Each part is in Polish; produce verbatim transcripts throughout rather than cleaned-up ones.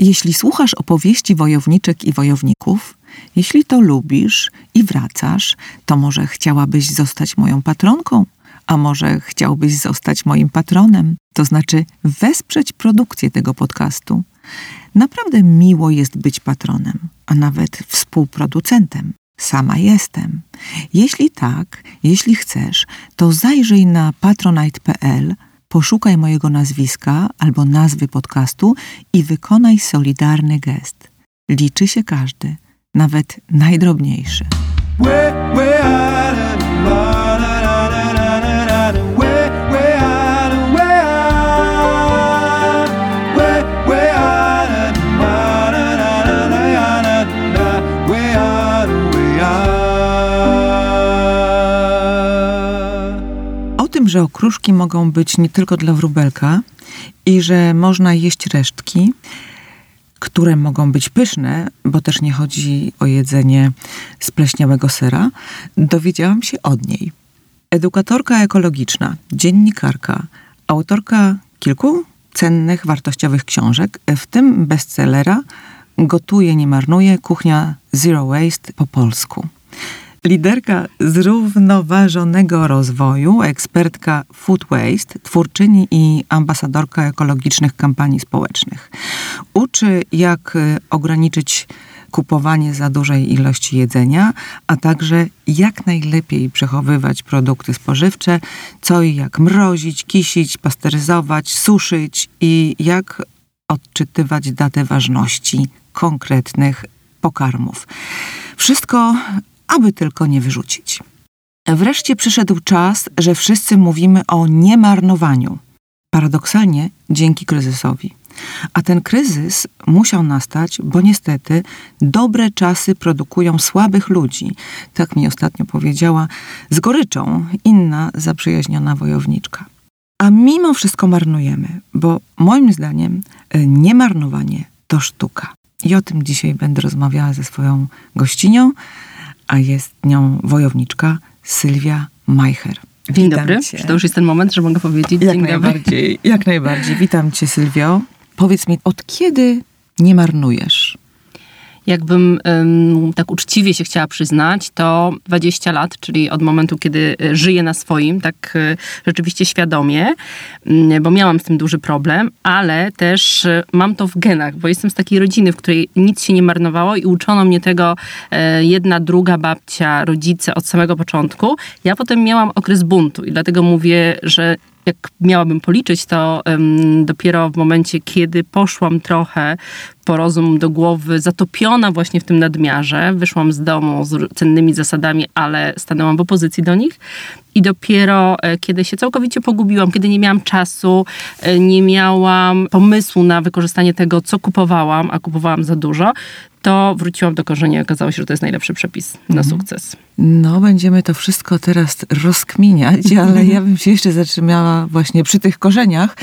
Jeśli słuchasz opowieści wojowniczek i wojowników, jeśli to lubisz i wracasz, to może chciałabyś zostać moją patronką, a może chciałbyś zostać moim patronem, to znaczy wesprzeć produkcję tego podcastu. Naprawdę miło jest być patronem, a nawet współproducentem. Sama jestem. Jeśli tak, jeśli chcesz, to zajrzyj na patronite kropka p l, poszukaj mojego nazwiska albo nazwy podcastu i wykonaj solidarny gest. Liczy się każdy, nawet najdrobniejszy. Że okruszki mogą być nie tylko dla wróbelka i że można jeść resztki, które mogą być pyszne, bo też nie chodzi o jedzenie spleśniałego sera, dowiedziałam się od niej. Edukatorka ekologiczna, dziennikarka, autorka kilku cennych, wartościowych książek, w tym bestsellera Gotuję, nie marnuję, kuchnia Zero Waste po polsku. Liderka zrównoważonego rozwoju, ekspertka food waste, twórczyni i ambasadorka ekologicznych kampanii społecznych. Uczy, jak ograniczyć kupowanie za dużej ilości jedzenia, a także jak najlepiej przechowywać produkty spożywcze, co i jak mrozić, kisić, pasteryzować, suszyć i jak odczytywać datę ważności konkretnych pokarmów. Wszystko aby tylko nie wyrzucić. Wreszcie przyszedł czas, że wszyscy mówimy o niemarnowaniu. Paradoksalnie dzięki kryzysowi. A ten kryzys musiał nastać, bo niestety dobre czasy produkują słabych ludzi. Tak mi ostatnio powiedziała z goryczą inna zaprzyjaźniona wojowniczka. A mimo wszystko marnujemy, bo moim zdaniem niemarnowanie to sztuka. I o tym dzisiaj będę rozmawiała ze swoją gościnią, a jest nią wojowniczka Sylwia Majcher. Witam Dzień dobry. Cię. Czy to już jest ten moment, że mogę powiedzieć? Jak Dzień najbardziej. Dobry. Jak najbardziej. Witam Cię, Sylwio. Powiedz mi, od kiedy nie marnujesz? Jakbym um, tak uczciwie się chciała przyznać, to dwadzieścia lat, czyli od momentu, kiedy żyję na swoim, tak y, rzeczywiście świadomie, y, bo miałam z tym duży problem, ale też y, mam to w genach, bo jestem z takiej rodziny, w której nic się nie marnowało i uczono mnie tego y, jedna, druga babcia, rodzice od samego początku. Ja potem miałam okres buntu i dlatego mówię, że jak miałabym policzyć, to um, dopiero w momencie, kiedy poszłam trochę po rozum do głowy, zatopiona właśnie w tym nadmiarze, wyszłam z domu z cennymi zasadami, ale stanęłam w opozycji do nich i dopiero e, kiedy się całkowicie pogubiłam, kiedy nie miałam czasu, e, nie miałam pomysłu na wykorzystanie tego, co kupowałam, a kupowałam za dużo, to wróciłam do korzeni i okazało się, że to jest najlepszy przepis na sukces. No, będziemy to wszystko teraz rozkminiać, ale ja bym się jeszcze zatrzymała właśnie przy tych korzeniach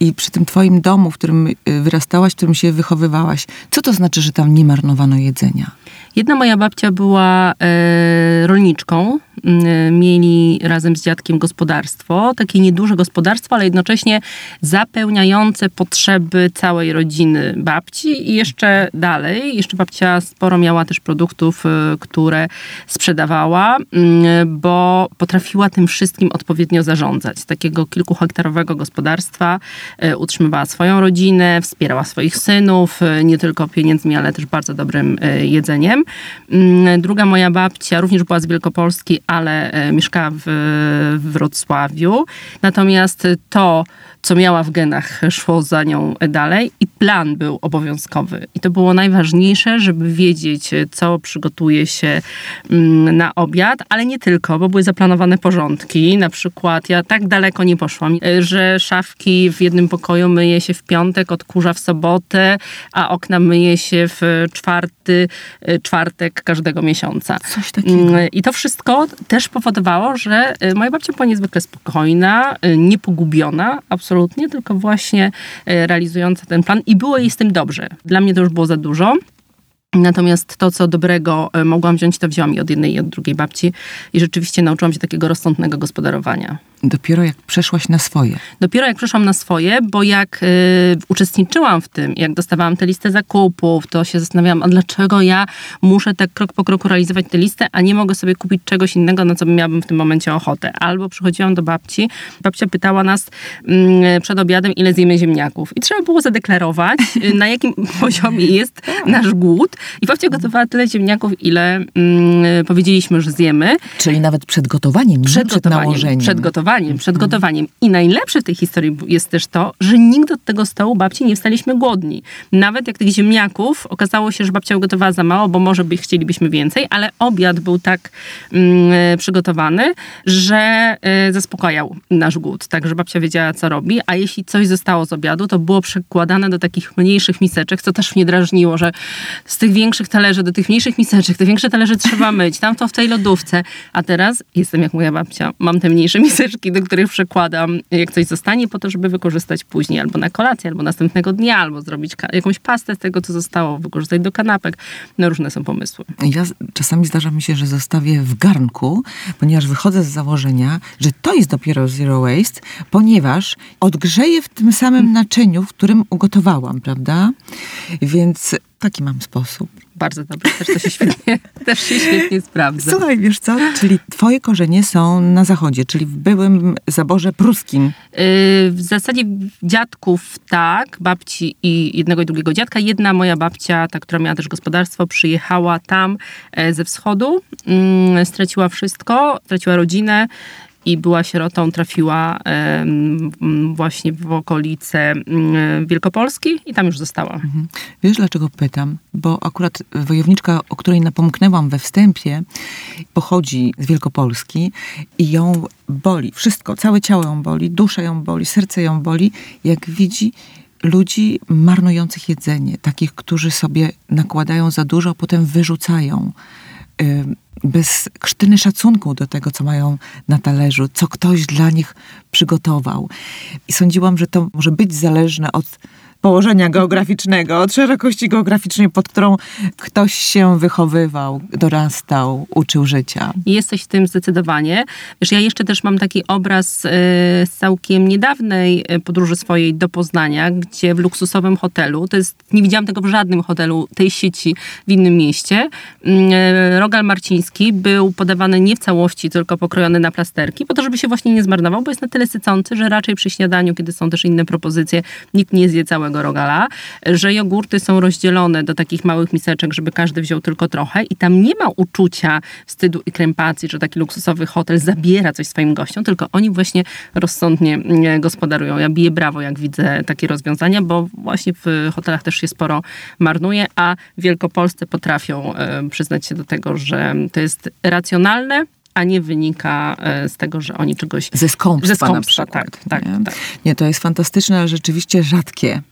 i przy tym twoim domu, w którym wyrastałaś, w którym się wychowywałaś. Co to znaczy, że tam nie marnowano jedzenia? Jedna moja babcia była e, rolniczką. Mieli razem z dziadkiem gospodarstwo, takie nieduże gospodarstwo, ale jednocześnie zapełniające potrzeby całej rodziny babci i jeszcze dalej. Jeszcze babcia sporo miała też produktów, które sprzedawała, bo potrafiła tym wszystkim odpowiednio zarządzać. Z takiego kilkuhektarowego gospodarstwa utrzymywała swoją rodzinę, wspierała swoich synów, nie tylko pieniędzmi, ale też bardzo dobrym jedzeniem. Druga moja babcia również była z Wielkopolski, ale mieszkała w Wrocławiu. Natomiast to, co miała w genach, szło za nią dalej i plan był obowiązkowy. I to było najważniejsze, żeby wiedzieć, co przygotuje się na obiad, ale nie tylko, bo były zaplanowane porządki. Na przykład ja tak daleko nie poszłam, że szafki w jednym pokoju myje się w piątek, odkurza w sobotę, a okna myje się w czwarty czwartek każdego miesiąca. Coś takiego. I to wszystko też powodowało, że moja babcia była niezwykle spokojna, niepogubiona, absolutnie, tylko właśnie realizująca ten plan i było jej z tym dobrze. Dla mnie to już było za dużo. Natomiast to, co dobrego mogłam wziąć, to wziąłam i od jednej, i od drugiej babci. I rzeczywiście nauczyłam się takiego rozsądnego gospodarowania. Dopiero jak przeszłaś na swoje. Dopiero jak przeszłam na swoje, bo jak y, uczestniczyłam w tym, jak dostawałam tę listę zakupów, to się zastanawiałam, a dlaczego ja muszę tak krok po kroku realizować tę listę, a nie mogę sobie kupić czegoś innego, na co miałabym w tym momencie ochotę. Albo przychodziłam do babci, babcia pytała nas y, przed obiadem, ile zjemy ziemniaków. I trzeba było zadeklarować, y, na jakim poziomie jest nasz głód. I babcia gotowała tyle ziemniaków, ile y, powiedzieliśmy, że zjemy. Czyli nawet przed gotowaniem, przed, przed gotowaniem, nałożeniem. Przed gotowaniem. Przed gotowaniem. I najlepsze w tej historii jest też to, że nigdy od tego stołu babci nie wstaliśmy głodni. Nawet jak tych ziemniaków okazało się, że babcia ugotowała za mało, bo może by chcielibyśmy więcej, ale obiad był tak mm, przygotowany, że y, zaspokajał nasz głód. Także babcia wiedziała, co robi, a jeśli coś zostało z obiadu, to było przekładane do takich mniejszych miseczek, co też mnie drażniło, że z tych większych talerzy do tych mniejszych miseczek, te większe talerze trzeba myć, tamto w tej lodówce. A teraz jestem jak moja babcia, mam te mniejsze miseczki, do których przekładam, jak coś zostanie, po to, żeby wykorzystać później, albo na kolację, albo następnego dnia, albo zrobić ka- jakąś pastę z tego, co zostało, wykorzystać do kanapek. No różne są pomysły. Ja czasami zdarza mi się, że zostawię w garnku, ponieważ wychodzę z założenia, że to jest dopiero zero waste, ponieważ odgrzeję w tym samym naczyniu, w którym ugotowałam, prawda? Więc taki mam sposób. Bardzo dobry, też to się świetnie, też się świetnie sprawdza. Słuchaj, wiesz co, czyli twoje korzenie są na zachodzie, czyli w byłym zaborze pruskim. Yy, w zasadzie dziadków tak, babci i jednego i drugiego dziadka. Jedna moja babcia, ta, która miała też gospodarstwo, przyjechała tam ze wschodu, yy, straciła wszystko, straciła rodzinę i była sierotą, trafiła yy, właśnie w okolice yy, Wielkopolski i tam już została. Mhm. Wiesz, dlaczego pytam? Bo akurat wojowniczka, o której napomknęłam we wstępie, pochodzi z Wielkopolski i ją boli. Wszystko, całe ciało ją boli, dusza ją boli, serce ją boli, jak widzi ludzi marnujących jedzenie, takich, którzy sobie nakładają za dużo, a potem wyrzucają. Yy, bez krztyny szacunku do tego, co mają na talerzu, co ktoś dla nich przygotował. I sądziłam, że to może być zależne od położenia geograficznego, od szerokości geograficznej, pod którą ktoś się wychowywał, dorastał, uczył życia. Jesteś w tym zdecydowanie. Wiesz, ja jeszcze też mam taki obraz z całkiem niedawnej podróży swojej do Poznania, gdzie w luksusowym hotelu, to jest, nie widziałam tego w żadnym hotelu tej sieci w innym mieście, rogal marciński był podawany nie w całości, tylko pokrojony na plasterki, po to, żeby się właśnie nie zmarnował, bo jest na tyle sycący, że raczej przy śniadaniu, kiedy są też inne propozycje, nikt nie zje całego rogala, że jogurty są rozdzielone do takich małych miseczek, żeby każdy wziął tylko trochę i tam nie ma uczucia wstydu i krępacji, że taki luksusowy hotel zabiera coś swoim gościom, tylko oni właśnie rozsądnie gospodarują. Ja biję brawo, jak widzę takie rozwiązania, bo właśnie w hotelach też się sporo marnuje, a w Wielkopolsce potrafią przyznać się do tego, że to jest racjonalne, a nie wynika z tego, że oni czegoś... Ze skąpstwa, ze skąpstwa na przykład. Tak, nie? Tak, tak. Nie, to jest fantastyczne, ale rzeczywiście rzadkie.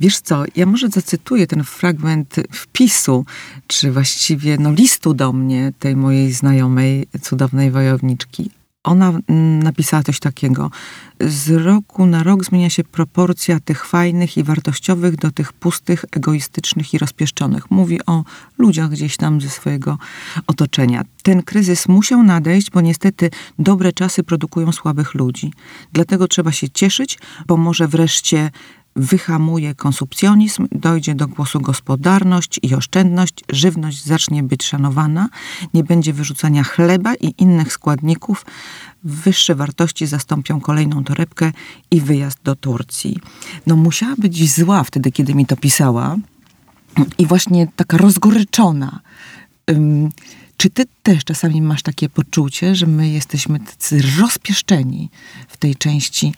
Wiesz co, ja może zacytuję ten fragment wpisu, czy właściwie no, listu do mnie, tej mojej znajomej, cudownej wojowniczki. Ona napisała coś takiego. Z roku na rok zmienia się proporcja tych fajnych i wartościowych do tych pustych, egoistycznych i rozpieszczonych. Mówi o ludziach gdzieś tam ze swojego otoczenia. Ten kryzys musiał nadejść, bo niestety dobre czasy produkują słabych ludzi. Dlatego trzeba się cieszyć, bo może wreszcie wyhamuje konsumpcjonizm, dojdzie do głosu gospodarność i oszczędność, żywność zacznie być szanowana, nie będzie wyrzucania chleba i innych składników, wyższe wartości zastąpią kolejną torebkę i wyjazd do Turcji. No musiała być zła wtedy, kiedy mi to pisała i właśnie taka rozgoryczona. Um, Czy ty też czasami masz takie poczucie, że my jesteśmy tacy rozpieszczeni w tej części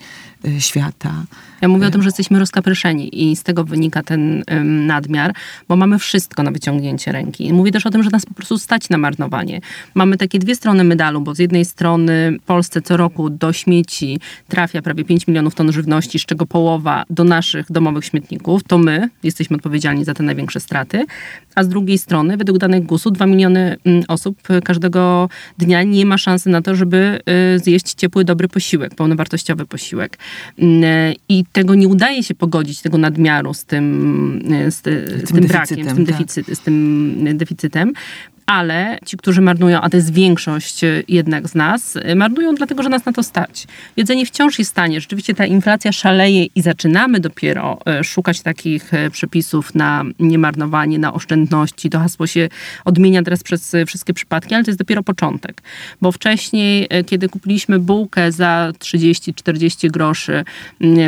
y, świata? Ja mówię o tym, że jesteśmy rozkapryszeni i z tego wynika ten y, nadmiar, bo mamy wszystko na wyciągnięcie ręki. Mówię też o tym, że nas po prostu stać na marnowanie. Mamy takie dwie strony medalu, bo z jednej strony w Polsce co roku do śmieci trafia prawie pięć milionów ton żywności, z czego połowa do naszych domowych śmietników. To my jesteśmy odpowiedzialni za te największe straty. A z drugiej strony, według danych gusu, dwa miliony y, osób każdego dnia nie ma szansy na to, żeby zjeść ciepły, dobry posiłek, pełnowartościowy posiłek. i tego nie udaje się pogodzić, tego nadmiaru z tym, z te, z tym, tym brakiem, z tym, deficyt, tak. z tym deficytem. Ale ci, którzy marnują, a to jest większość jednak z nas, marnują dlatego, że nas na to stać. Jedzenie wciąż jest tanie. Rzeczywiście ta inflacja szaleje i zaczynamy dopiero szukać takich przepisów na niemarnowanie, na oszczędności. To hasło się odmienia teraz przez wszystkie przypadki, ale to jest dopiero początek. Bo wcześniej, kiedy kupiliśmy bułkę za trzydzieści czterdzieści groszy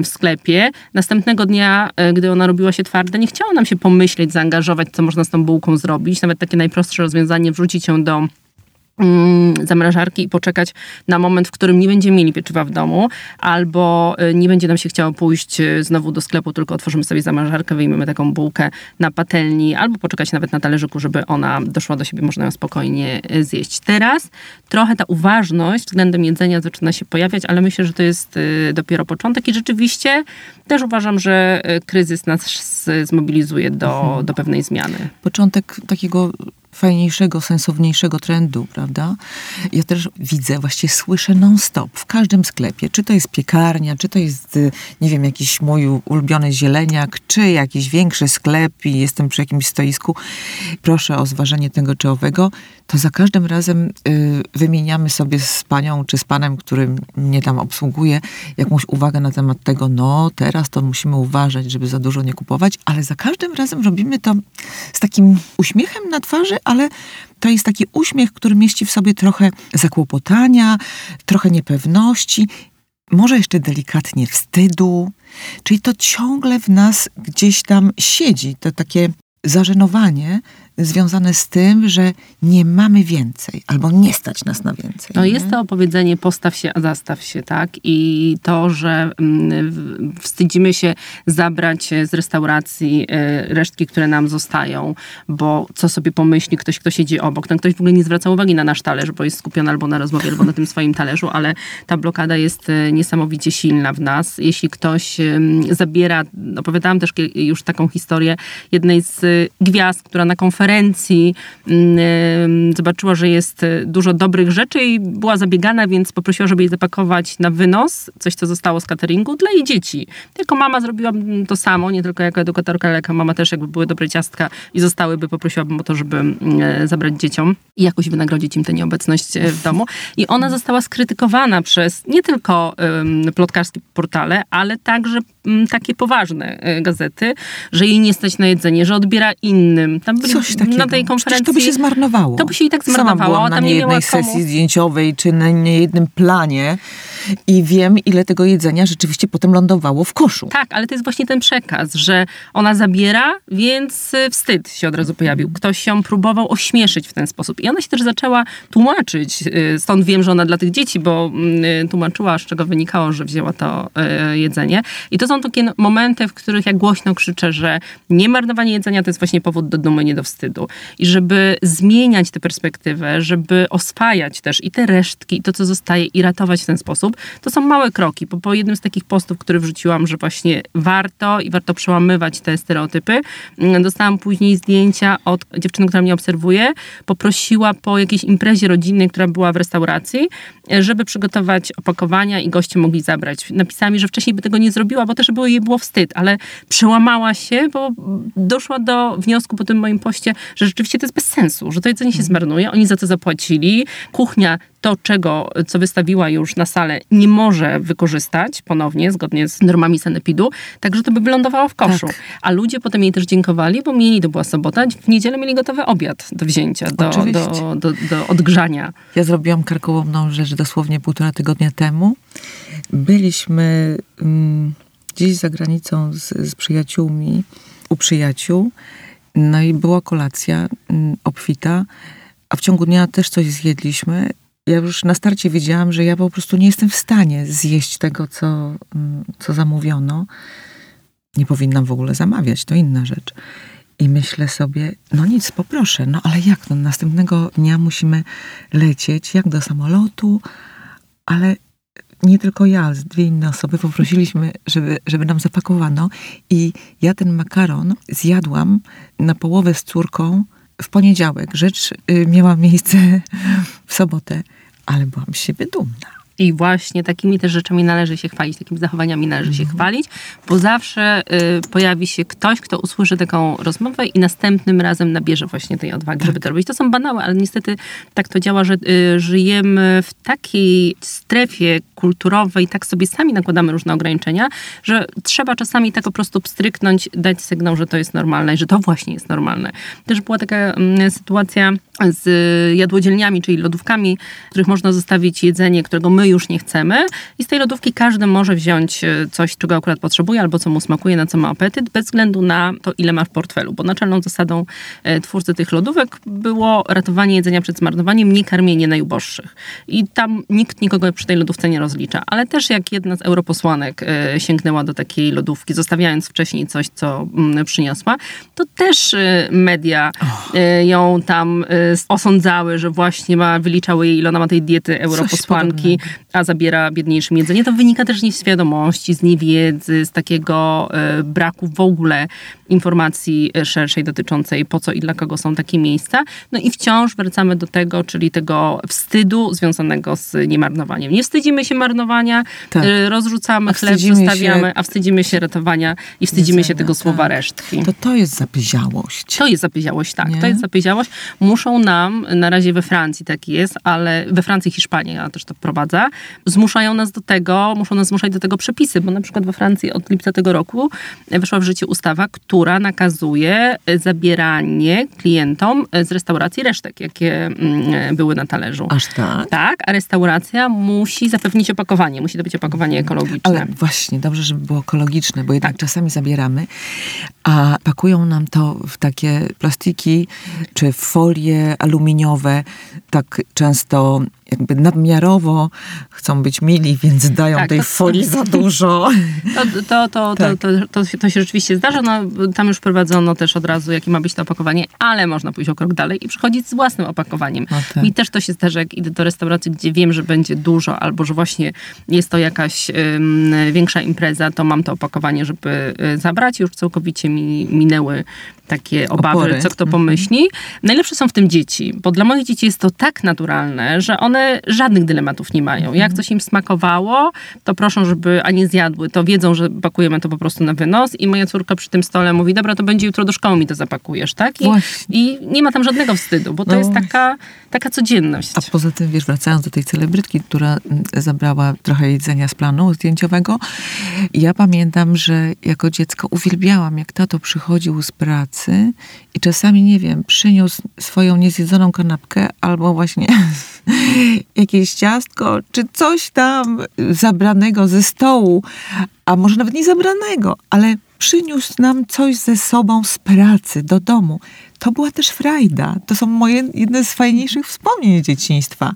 w sklepie, następnego dnia, gdy ona robiła się twarda, nie chciało nam się pomyśleć, zaangażować, co można z tą bułką zrobić. Nawet takie najprostsze rozwiązania, wrzucić ją do mm, zamrażarki i poczekać na moment, w którym nie będziemy mieli pieczywa w domu, albo nie będzie nam się chciało pójść znowu do sklepu, tylko otworzymy sobie zamrażarkę, wyjmiemy taką bułkę na patelni, albo poczekać nawet na talerzyku, żeby ona doszła do siebie, można ją spokojnie zjeść. Teraz trochę ta uważność względem jedzenia zaczyna się pojawiać, ale myślę, że to jest dopiero początek i rzeczywiście też uważam, że kryzys nas zmobilizuje do, mhm. do pewnej zmiany. Początek takiego fajniejszego, sensowniejszego trendu, prawda? Ja też widzę, właściwie słyszę non-stop w każdym sklepie, czy to jest piekarnia, czy to jest, nie wiem, jakiś mój ulubiony zieleniak, czy jakiś większy sklep i jestem przy jakimś stoisku, proszę o zważenie tego czy owego, to za każdym razem y, wymieniamy sobie z panią czy z panem, który mnie tam obsługuje, jakąś uwagę na temat tego, no teraz to musimy uważać, żeby za dużo nie kupować, ale za każdym razem robimy to z takim uśmiechem na twarzy, ale to jest taki uśmiech, który mieści w sobie trochę zakłopotania, trochę niepewności, może jeszcze delikatnie wstydu, czyli to ciągle w nas gdzieś tam siedzi, to takie zażenowanie związane z tym, że nie mamy więcej, albo nie stać nas na więcej. No nie? Jest to opowiedzenie postaw się, a zastaw się, tak? I to, że wstydzimy się zabrać z restauracji resztki, które nam zostają, bo co sobie pomyśli ktoś, kto siedzi obok. Ten ktoś w ogóle nie zwraca uwagi na nasz talerz, bo jest skupiony albo na rozmowie, albo na tym swoim talerzu, ale ta blokada jest niesamowicie silna w nas. Jeśli ktoś zabiera, opowiadałam też już taką historię jednej z gwiazd, która na konferencji zobaczyła, że jest dużo dobrych rzeczy i była zabiegana, więc poprosiła, żeby jej zapakować na wynos coś, co zostało z cateringu dla jej dzieci. Jako mama zrobiłam to samo, nie tylko jako edukatorka, ale jako mama też, jakby były dobre ciastka i zostałyby, poprosiłabym o to, żeby zabrać dzieciom i jakoś wynagrodzić im tę nieobecność w domu. I ona została skrytykowana przez nie tylko plotkarskie portale, ale także takie poważne gazety, że jej nie stać na jedzenie, że odbiera innym. Tam byli Coś takiego. Na tej konferencji. Przecież to by się zmarnowało. To by się i tak zmarnowało. Sama byłam na niejednej sesji zdjęciowej, czy na niejednym planie i wiem, ile tego jedzenia rzeczywiście potem lądowało w koszu. Tak, ale to jest właśnie ten przekaz, że ona zabiera, więc wstyd się od razu pojawił. Ktoś ją próbował ośmieszyć w ten sposób. I ona się też zaczęła tłumaczyć. Stąd wiem, że ona dla tych dzieci, bo tłumaczyła, z czego wynikało, że wzięła to jedzenie. I to są takie momenty, w których ja głośno krzyczę, że niemarnowanie jedzenia to jest właśnie powód do dumy, nie do wstydu. I żeby zmieniać tę perspektywę, żeby oswajać też i te resztki, i to, co zostaje, i ratować w ten sposób, to są małe kroki. Bo po jednym z takich postów, który wrzuciłam, że właśnie warto i warto przełamywać te stereotypy, dostałam później zdjęcia od dziewczyny, która mnie obserwuje. Poprosiła po jakiejś imprezie rodzinnej, która była w restauracji, żeby przygotować opakowania i goście mogli zabrać. Napisała mi, że wcześniej by tego nie zrobiła, bo też było, jej było wstyd, ale przełamała się, bo doszła do wniosku po tym moim poście, że rzeczywiście to jest bez sensu, że to jedzenie się zmarnuje, oni za to zapłacili, kuchnia to, czego, co wystawiła już na salę, nie może wykorzystać ponownie, zgodnie z normami sanepidu, także to by wylądowało w koszu. Tak. A ludzie potem jej też dziękowali, bo mieli, to była sobota, w niedzielę mieli gotowy obiad do wzięcia, do, do, do, do odgrzania. Ja zrobiłam karkołomną rzecz dosłownie półtora tygodnia temu. Byliśmy mm, gdzieś za granicą z, z przyjaciółmi, u przyjaciół, no i była kolacja mm, obfita, a w ciągu dnia też coś zjedliśmy. Ja już na starcie wiedziałam, że ja po prostu nie jestem w stanie zjeść tego, co, co zamówiono. Nie powinnam w ogóle zamawiać, to inna rzecz. I myślę sobie, no nic, poproszę, no ale jak? No, następnego dnia musimy lecieć, jak do samolotu, ale nie tylko ja, z dwie inne osoby poprosiliśmy, żeby, żeby nam zapakowano i ja ten makaron zjadłam na połowę z córką w poniedziałek. Rzecz miała miejsce w sobotę, ale byłam z siebie dumna. I właśnie takimi też rzeczami należy się chwalić, takimi zachowaniami należy się chwalić, bo zawsze y, pojawi się ktoś, kto usłyszy taką rozmowę i następnym razem nabierze właśnie tej odwagi, tak. żeby to robić. To są banały, ale niestety tak to działa, że y, żyjemy w takiej strefie kulturowej, tak sobie sami nakładamy różne ograniczenia, że trzeba czasami tak po prostu pstryknąć, dać sygnał, że to jest normalne i że to właśnie jest normalne. Też była taka y, sytuacja z y, jadłodzielniami, czyli lodówkami, w których można zostawić jedzenie, którego my już nie chcemy i z tej lodówki każdy może wziąć coś, czego akurat potrzebuje albo co mu smakuje, na co ma apetyt, bez względu na to, ile ma w portfelu, bo naczelną zasadą twórcy tych lodówek było ratowanie jedzenia przed zmarnowaniem, nie karmienie najuboższych. I tam nikt nikogo przy tej lodówce nie rozlicza, ale też jak jedna z europosłanek sięgnęła do takiej lodówki, zostawiając wcześniej coś, co przyniosła, to też media oh. ją tam osądzały, że właśnie ma, wyliczały jej, ile ona ma tej diety europosłanki, a zabiera biedniejszym jedzenie. To wynika też z nieświadomości, z niewiedzy, z takiego y, braku w ogóle informacji szerszej dotyczącej po co i dla kogo są takie miejsca. No i wciąż wracamy do tego, czyli tego wstydu związanego z niemarnowaniem. Nie wstydzimy się marnowania, tak. y, rozrzucamy chleb, zostawiamy, się... a wstydzimy się ratowania i wstydzimy jedzenia, się tego tak. słowa resztki. To to jest zapyziałość. To jest zapyziałość, tak. Nie? To jest zapyziałość. Muszą nam, na razie we Francji tak jest, ale we Francji, Hiszpanii, a też to wprowadza, zmuszają nas do tego, muszą nas zmuszać do tego przepisy, bo na przykład we Francji od lipca tego roku weszła w życie ustawa, która nakazuje zabieranie klientom z restauracji resztek, jakie były na talerzu. Aż tak? Tak, a restauracja musi zapewnić opakowanie, musi to być opakowanie ekologiczne. Ale właśnie, dobrze, żeby było ekologiczne, bo jednak tak. czasami zabieramy, a pakują nam to w takie plastiki czy folie aluminiowe, tak często jakby nadmiarowo chcą być mili, więc dają tak, tej to, folii za dużo. To, to, to, tak. to, to, to, się, to się rzeczywiście zdarza. No, tam już prowadzono też od razu, jakie ma być to opakowanie, ale można pójść o krok dalej i przychodzić z własnym opakowaniem. Tak. Mi też to się zdarza, jak idę do restauracji, gdzie wiem, że będzie dużo, albo że właśnie jest to jakaś um, większa impreza, to mam to opakowanie, żeby zabrać. Już całkowicie mi minęły takie obawy, Opory. co kto pomyśli. Mhm. Najlepsze są w tym dzieci, bo dla moich dzieci jest to tak naturalne, że one żadnych dylematów nie mają. Jak coś im smakowało, to proszą, żeby, a nie zjadły, to wiedzą, że pakujemy to po prostu na wynos i moja córka przy tym stole mówi, dobra, to będzie jutro do szkoły mi to zapakujesz, tak? I, i nie ma tam żadnego wstydu, bo to no. jest taka, taka codzienność. A poza tym, wiesz, wracając do tej celebrytki, która zabrała trochę jedzenia z planu zdjęciowego, ja pamiętam, że jako dziecko uwielbiałam, jak tato przychodził z pracy i czasami, nie wiem, przyniósł swoją niezjedzoną kanapkę albo właśnie jakieś ciastko, czy coś tam zabranego ze stołu, a może nawet nie zabranego, ale przyniósł nam coś ze sobą z pracy do domu. To była też frajda. To są moje jedne z fajniejszych wspomnień dzieciństwa.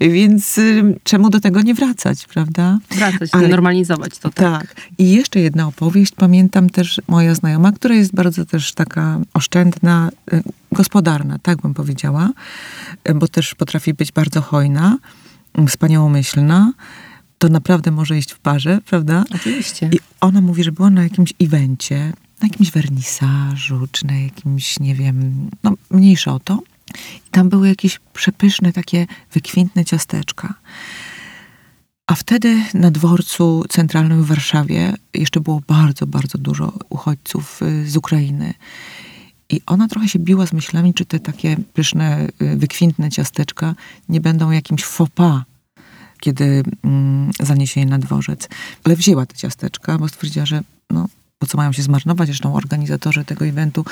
Więc y, czemu do tego nie wracać, prawda? Wracać, ale, normalizować to. Tak. tak. I jeszcze jedna opowieść. Pamiętam też moja znajoma, która jest bardzo też taka oszczędna, y, gospodarna, tak bym powiedziała, y, bo też potrafi być bardzo hojna, y, wspaniałomyślna. To naprawdę może iść w parze, prawda? Oczywiście. I ona mówi, że była na jakimś evencie, na jakimś wernisażu, czy na jakimś, nie wiem, no mniejsze o to. I tam były jakieś przepyszne, takie wykwintne ciasteczka. A wtedy na dworcu centralnym w Warszawie jeszcze było bardzo, bardzo dużo uchodźców z Ukrainy. I ona trochę się biła z myślami, czy te takie pyszne, wykwintne ciasteczka nie będą jakimś faux pas, kiedy mm, zaniesie je na dworzec. Ale wzięła te ciasteczka, bo stwierdziła, że no, po co mają się zmarnować, zresztą organizatorzy tego eventu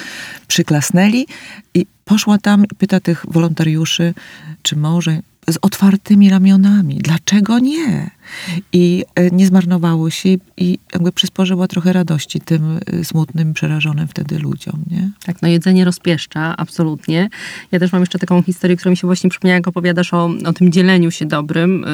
przyklasnęli i poszła tam i pyta tych wolontariuszy, czy może z otwartymi ramionami. Dlaczego nie? I y, nie zmarnowało się i jakby przysporzyła trochę radości tym y, smutnym, przerażonym wtedy ludziom, nie? Tak, no jedzenie rozpieszcza, absolutnie. Ja też mam jeszcze taką historię, która mi się właśnie przypomniała, jak opowiadasz o, o tym dzieleniu się dobrym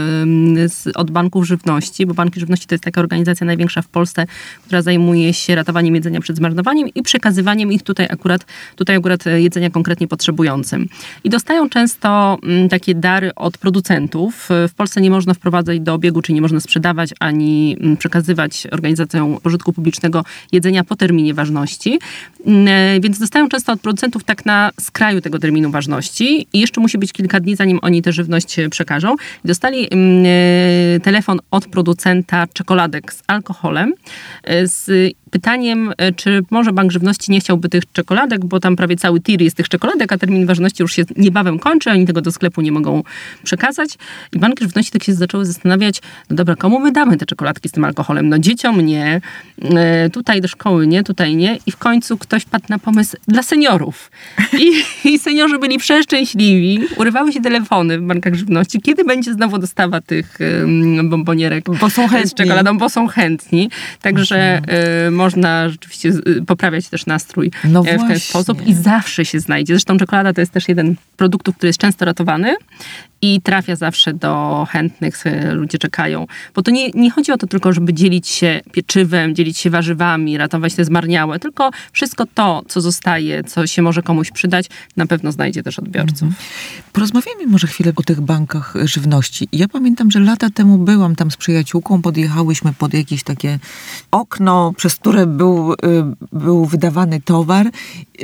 y, z, od Banków Żywności, bo Banki Żywności to jest taka organizacja największa w Polsce, która zajmuje się ratowaniem jedzenia przed zmarnowaniem i przekazywaniem ich tutaj akurat, tutaj akurat jedzenia konkretnie najbardziej potrzebującym. I dostają często takie dary od producentów. W Polsce nie można wprowadzać do obiegu, czy nie można sprzedawać, ani przekazywać organizacjom pożytku publicznego jedzenia po terminie ważności. Więc dostają często od producentów tak na skraju tego terminu ważności i jeszcze musi być kilka dni, zanim oni tę żywność przekażą. Dostali telefon od producenta czekoladek z alkoholem z pytaniem, czy może Bank Żywności nie chciałby tych czekoladek, bo tam prawie cały tir jest tych czekoladek, a termin ważności już się niebawem kończy, oni tego do sklepu nie mogą przekazać. I Bank Żywności tak się zaczęły zastanawiać, no dobra, komu my damy te czekoladki z tym alkoholem? No dzieciom nie, tutaj do szkoły nie, tutaj nie. I w końcu ktoś wpadł na pomysł dla seniorów. I, i seniorzy byli przeszczęśliwi. Urywały się telefony w Bankach Żywności. Kiedy będzie znowu dostawa tych bombonierek bo są z czekoladą? Bo są chętni. Także można. Można rzeczywiście poprawiać też nastrój no w ten właśnie. Sposób i zawsze się znajdzie. Zresztą czekolada to jest też jeden produkt, który jest często ratowany i trafia zawsze do chętnych, ludzie czekają. Bo to nie, nie chodzi o to tylko, żeby dzielić się pieczywem, dzielić się warzywami, ratować te zmarniałe, tylko wszystko to, co zostaje, co się może komuś przydać, na pewno znajdzie też odbiorców. Mm-hmm. Porozmawiajmy może chwilę o tych bankach żywności. Ja pamiętam, że lata temu byłam tam z przyjaciółką, podjechałyśmy pod jakieś takie okno, przez które był, był wydawany towar.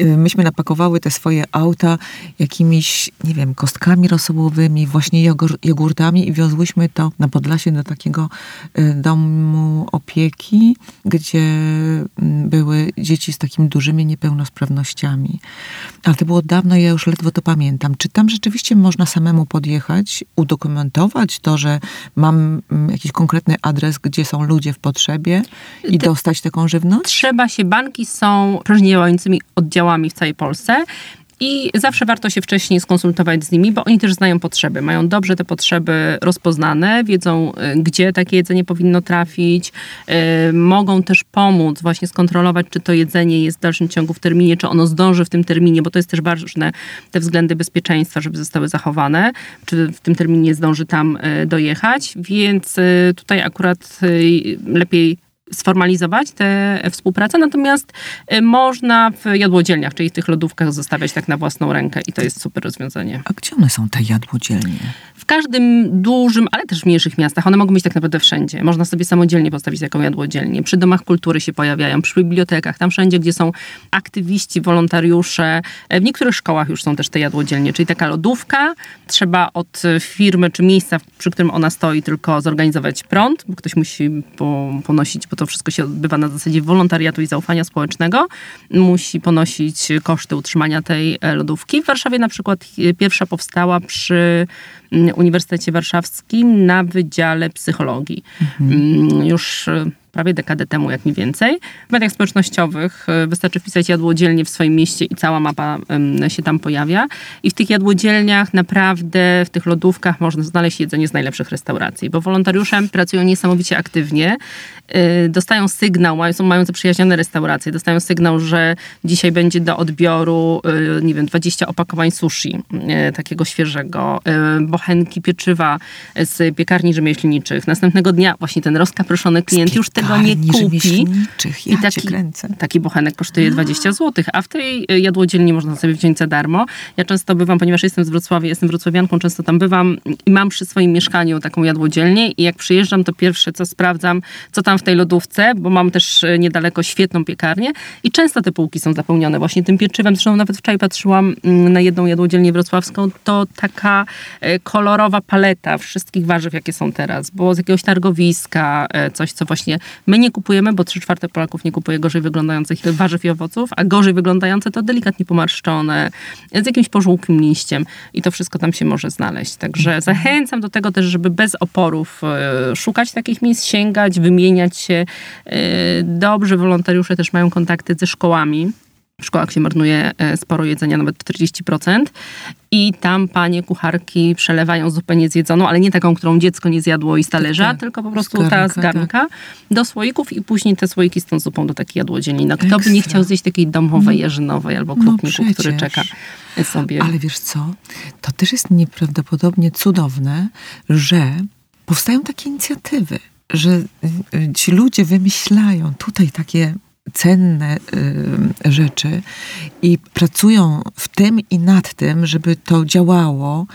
Myśmy napakowały te swoje auta jakimiś, nie wiem, kostkami rosołowymi, właśnie jogor- jogurtami i wiozłyśmy to na Podlasie do takiego domu opieki, gdzie były dzieci z takimi dużymi niepełnosprawnościami. Ale to było dawno, ja już ledwo to pamiętam. Czy tam rzeczywiście można samemu podjechać, udokumentować to, że mam jakiś konkretny adres, gdzie są ludzie w potrzebie i Ty... dostać taką żywność? Trzeba się, banki są różnie działającymi oddziałami w całej Polsce. I zawsze warto się wcześniej skonsultować z nimi, bo oni też znają potrzeby. Mają dobrze te potrzeby rozpoznane, wiedzą, gdzie takie jedzenie powinno trafić. Yy, mogą też pomóc właśnie skontrolować, czy to jedzenie jest w dalszym ciągu w terminie, czy ono zdąży w tym terminie, bo to jest też ważne, te względy bezpieczeństwa, żeby zostały zachowane, czy w tym terminie zdąży tam dojechać. Więc tutaj akurat lepiej sformalizować tę współpracę, natomiast można w jadłodzielniach, czyli w tych lodówkach zostawiać tak na własną rękę i to jest super rozwiązanie. A gdzie one są, te jadłodzielnie? W każdym dużym, ale też w mniejszych miastach. One mogą być tak naprawdę wszędzie. Można sobie samodzielnie postawić taką jadłodzielnię. Przy domach kultury się pojawiają, przy bibliotekach, tam wszędzie, gdzie są aktywiści, wolontariusze. W niektórych szkołach już są też te jadłodzielnie, czyli taka lodówka. Trzeba od firmy czy miejsca, przy którym ona stoi, tylko zorganizować prąd, bo ktoś musi ponosić, bo to wszystko się odbywa na zasadzie wolontariatu i zaufania społecznego. Musi ponosić koszty utrzymania tej lodówki. W Warszawie na przykład pierwsza powstała przy Uniwersytecie Warszawskim na Wydziale Psychologii. Mhm. Już prawie dekadę temu, jak mniej więcej. W mediach społecznościowych wystarczy wpisać jadłodzielnie w swoim mieście i cała mapa się tam pojawia. I w tych jadłodzielniach naprawdę, w tych lodówkach można znaleźć jedzenie z najlepszych restauracji, bo wolontariusze pracują niesamowicie aktywnie. Dostają sygnał, są mają zaprzyjaźnione restauracje, dostają sygnał, że dzisiaj będzie do odbioru, nie wiem, dwadzieścia opakowań sushi, takiego świeżego, bochenki pieczywa z piekarni rzemieślniczych. Następnego dnia właśnie ten rozkapryszony klient już tego nie kupi. Ja I taki, taki bochenek kosztuje dwadzieścia złotych, a w tej jadłodzielni można sobie wziąć za darmo. Ja często bywam, ponieważ jestem z Wrocławia, jestem wrocławianką, często tam bywam i mam przy swoim mieszkaniu taką jadłodzielnię i jak przyjeżdżam, to pierwsze co sprawdzam, co tam w tej lodówce, bo mam też niedaleko świetną piekarnię i często te półki są zapełnione właśnie tym pieczywem. Zresztą nawet wczoraj patrzyłam na jedną jadłodzielnię wrocławską, to taka kolorowa paleta wszystkich warzyw, jakie są teraz. Było z jakiegoś targowiska, coś, co właśnie my nie kupujemy, bo trzy czwarte Polaków nie kupuje gorzej wyglądających warzyw i owoców, a gorzej wyglądające to delikatnie pomarszczone, z jakimś pożółkim liściem i to wszystko tam się może znaleźć. Także zachęcam do tego też, żeby bez oporów szukać takich miejsc, sięgać, wymieniać się. Dobrze, wolontariusze też mają kontakty ze szkołami. W szkołach się marnuje sporo jedzenia, nawet czterdzieści procent. I tam panie kucharki przelewają zupę niezjedzoną, ale nie taką, którą dziecko nie zjadło i z talerza, tak, tylko po prostu ta z garnka do słoików i później te słoiki z tą zupą do takiej jadłodzielni. No, kto by nie chciał zjeść takiej domowej, jarzynowej albo krupniku, no który czeka sobie. Ale wiesz co, to też jest nieprawdopodobnie cudowne, że powstają takie inicjatywy, że ci ludzie wymyślają tutaj takie cenne y, rzeczy i pracują w tym i nad tym, żeby to działało,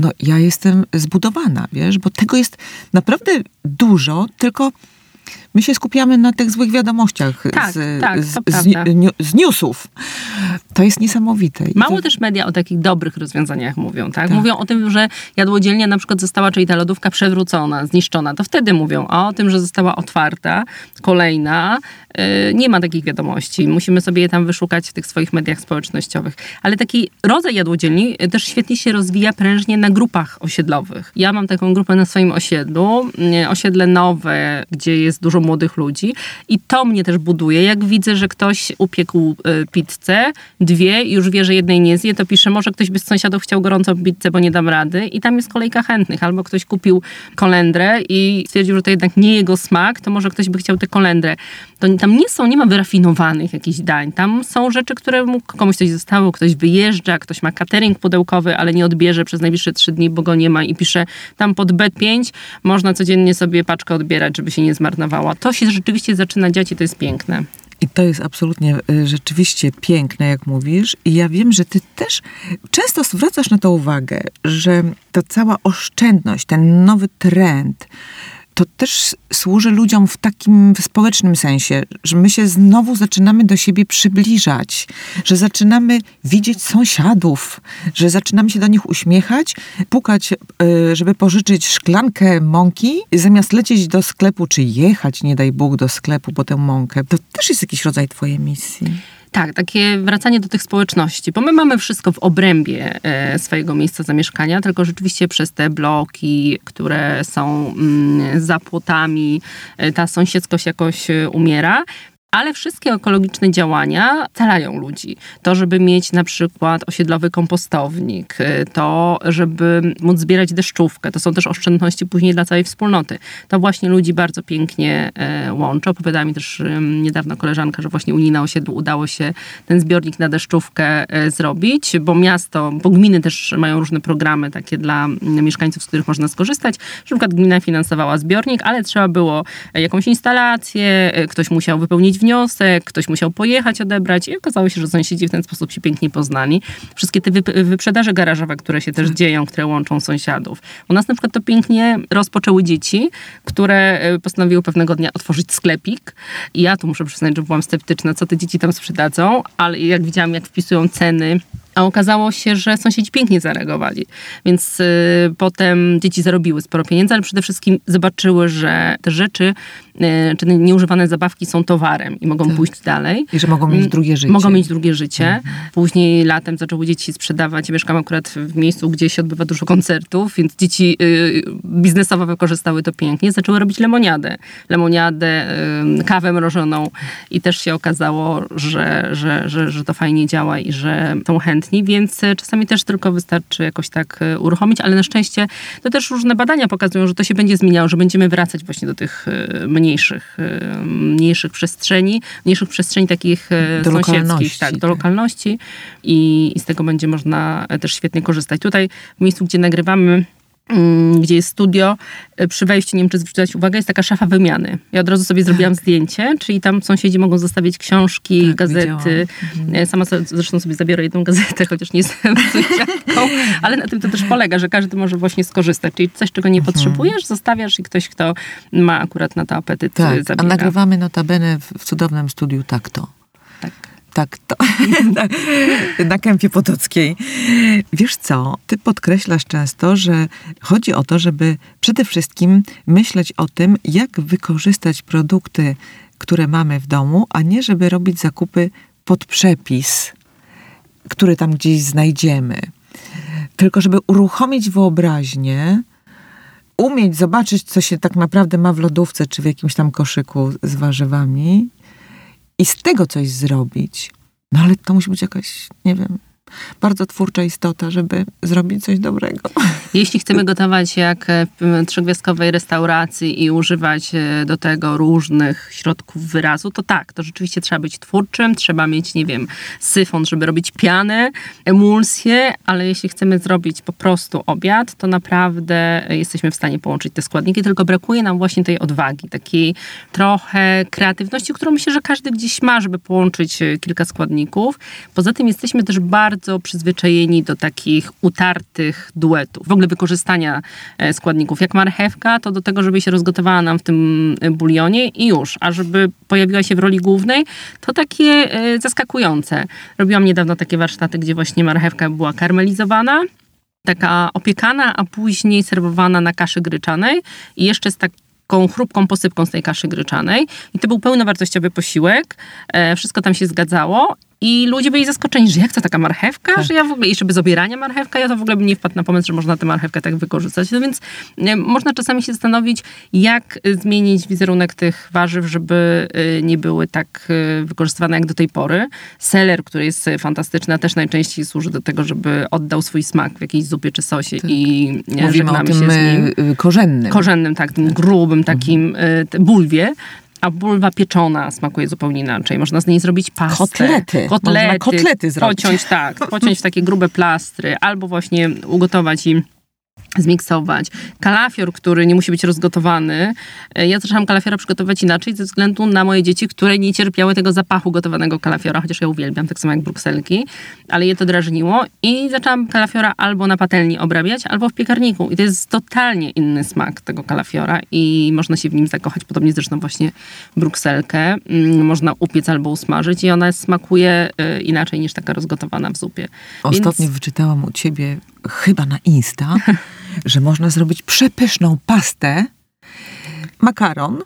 no ja jestem zbudowana, wiesz, bo tego jest naprawdę dużo, tylko my się skupiamy na tych złych wiadomościach tak, z, tak, z, z, z newsów. To jest niesamowite. Mało to... też media o takich dobrych rozwiązaniach mówią, tak? Tak. Mówią o tym, że jadłodzielnia na przykład została, czyli ta lodówka przewrócona, zniszczona, to wtedy mówią o tym, że została otwarta, kolejna. Yy, nie ma takich wiadomości. Musimy sobie je tam wyszukać w tych swoich mediach społecznościowych. Ale taki rodzaj jadłodzielni też świetnie się rozwija prężnie na grupach osiedlowych. Ja mam taką grupę na swoim osiedlu, yy, osiedle nowe, gdzie jest dużo młodych ludzi i to mnie też buduje. Jak widzę, że ktoś upiekł pizzę, dwie i już wie, że jednej nie zje, to pisze, może ktoś by z sąsiadów chciał gorącą pizzę, bo nie dam rady i tam jest kolejka chętnych. Albo ktoś kupił kolendrę i stwierdził, że to jednak nie jego smak, to może ktoś by chciał tę kolendrę. To tam nie są, nie ma wyrafinowanych jakichś dań. Tam są rzeczy, które mu, komuś coś zostało, ktoś wyjeżdża, ktoś ma catering pudełkowy, ale nie odbierze przez najbliższe trzy dni, bo go nie ma i pisze tam pod B pięć można codziennie sobie paczkę odbierać, żeby się nie zmarnowała. To się rzeczywiście zaczyna dziać i to jest piękne. I to jest absolutnie rzeczywiście piękne, jak mówisz. I ja wiem, że ty też często zwracasz na to uwagę, że ta cała oszczędność, ten nowy trend, to też służy ludziom w takim społecznym sensie, że my się znowu zaczynamy do siebie przybliżać, że zaczynamy widzieć sąsiadów, że zaczynamy się do nich uśmiechać, pukać, żeby pożyczyć szklankę mąki, zamiast lecieć do sklepu, czy jechać, nie daj Bóg, do sklepu po tę mąkę. To też jest jakiś rodzaj twojej misji. Tak, takie wracanie do tych społeczności, bo my mamy wszystko w obrębie swojego miejsca zamieszkania, tylko rzeczywiście przez te bloki, które są za płotami, ta sąsiedzkość jakoś umiera. Ale wszystkie ekologiczne działania calają ludzi. To, żeby mieć na przykład osiedlowy kompostownik, to, żeby móc zbierać deszczówkę, to są też oszczędności później dla całej wspólnoty. To właśnie ludzi bardzo pięknie łączy. Opowiadała mi też niedawno koleżanka, że właśnie u niej na osiedlu udało się ten zbiornik na deszczówkę zrobić, bo miasto, bo gminy też mają różne programy takie dla mieszkańców, z których można skorzystać. Na przykład gmina finansowała zbiornik, ale trzeba było jakąś instalację, ktoś musiał wypełnić wniosek, ktoś musiał pojechać, odebrać i okazało się, że sąsiedzi w ten sposób się pięknie poznali. Wszystkie te wyp- wyprzedaże garażowe, które się też dzieją, które łączą sąsiadów. U nas na przykład to pięknie rozpoczęły dzieci, które postanowiły pewnego dnia otworzyć sklepik i ja tu muszę przyznać, że byłam sceptyczna, co te dzieci tam sprzedadzą, ale jak widziałam, jak wpisują ceny, a okazało się, że sąsiedzi pięknie zareagowali. Więc y, potem dzieci zarobiły sporo pieniędzy, ale przede wszystkim zobaczyły, że te rzeczy, y, czy nieużywane zabawki są towarem i mogą tak. pójść dalej. I że mogą mieć drugie życie. Mogą mieć drugie życie. Mhm. Później latem zaczęły dzieci sprzedawać. Mieszkam akurat w miejscu, gdzie się odbywa dużo koncertów, więc dzieci y, biznesowo wykorzystały to pięknie. Zaczęły robić lemoniadę. Lemoniadę, y, kawę mrożoną i też się okazało, że, że, że, że to fajnie działa i że tą chętnie. Więc czasami też tylko wystarczy jakoś tak uruchomić, ale na szczęście to też różne badania pokazują, że to się będzie zmieniało, że będziemy wracać właśnie do tych mniejszych, mniejszych przestrzeni, mniejszych przestrzeni takich do sąsiedzkich, tak, do tak. lokalności i, i z tego będzie można też świetnie korzystać. Tutaj w miejscu, gdzie nagrywamy, gdzie jest studio, przy wejściu, nie wiem, czy zwróciłaś uwagę, jest taka szafa wymiany. Ja od razu sobie zrobiłam tak. zdjęcie, czyli tam sąsiedzi mogą zostawić książki, tak, gazety. Mhm. Sama so, zresztą sobie zabiorę jedną gazetę, chociaż nie jestem sąsiadką, ale na tym to też polega, że każdy może właśnie skorzystać. Czyli coś, czego nie mhm. potrzebujesz, zostawiasz i ktoś, kto ma akurat na to apetyt, tak, zabiera. A nagrywamy notabene w cudownym studiu Takto. Tak. Tak, to na, na Kępie Potockiej. Wiesz co, ty podkreślasz często, że chodzi o to, żeby przede wszystkim myśleć o tym, jak wykorzystać produkty, które mamy w domu, a nie żeby robić zakupy pod przepis, który tam gdzieś znajdziemy. Tylko żeby uruchomić wyobraźnię, umieć zobaczyć, co się tak naprawdę ma w lodówce, czy w jakimś tam koszyku z warzywami, i z tego coś zrobić. No ale to musi być jakaś, nie wiem, bardzo twórcza istota, żeby zrobić coś dobrego. Jeśli chcemy gotować jak w trzygwiazdkowej restauracji i używać do tego różnych środków wyrazu, to tak, to rzeczywiście trzeba być twórczym, trzeba mieć, nie wiem, syfon, żeby robić pianę, emulsję, ale jeśli chcemy zrobić po prostu obiad, to naprawdę jesteśmy w stanie połączyć te składniki, tylko brakuje nam właśnie tej odwagi, takiej trochę kreatywności, którą myślę, że każdy gdzieś ma, żeby połączyć kilka składników. Poza tym jesteśmy też bardzo przyzwyczajeni do takich utartych duetów, w ogóle wykorzystania składników. Jak marchewka, to do tego, żeby się rozgotowała nam w tym bulionie i już. A żeby pojawiła się w roli głównej, to takie zaskakujące. Robiłam niedawno takie warsztaty, gdzie właśnie marchewka była karmelizowana, taka opiekana, a później serwowana na kaszy gryczanej i jeszcze z tak taką chrupką posypką z tej kaszy gryczanej. I to był pełnowartościowy posiłek. E, wszystko tam się zgadzało. I ludzie byli zaskoczeni, że jak to taka marchewka? Tak. Że ja w ogóle, jeszcze bez obierania marchewka, ja to w ogóle bym nie wpadł na pomysł, że można tę marchewkę tak wykorzystać. No więc e, można czasami się zastanowić, jak zmienić wizerunek tych warzyw, żeby e, nie były tak e, wykorzystywane jak do tej pory. Seler, który jest fantastyczny, a też najczęściej służy do tego, żeby oddał swój smak w jakiejś zupie czy sosie. Tak. I e, mówimy o tym z nim. korzennym. Korzennym, tak, tym grubym takim e, bulwie. A bulwa pieczona smakuje zupełnie inaczej. Można z niej zrobić pastę. Kotlety. Kotlety. Można kotlety zrobić. Pociąć, tak. Pociąć w takie grube plastry. Albo właśnie ugotować i zmiksować. Kalafior, który nie musi być rozgotowany. Ja zaczęłam kalafiora przygotować inaczej ze względu na moje dzieci, które nie cierpiały tego zapachu gotowanego kalafiora, chociaż ja uwielbiam, tak samo jak brukselki, ale je to drażniło i zaczęłam kalafiora albo na patelni obrabiać, albo w piekarniku. I to jest totalnie inny smak tego kalafiora i można się w nim zakochać. Podobnie zresztą właśnie brukselkę. Można upiec albo usmażyć i ona smakuje inaczej niż taka rozgotowana w zupie. Ostatnio Więc... wyczytałam u ciebie chyba na Insta, że można zrobić przepyszną pastę, makaron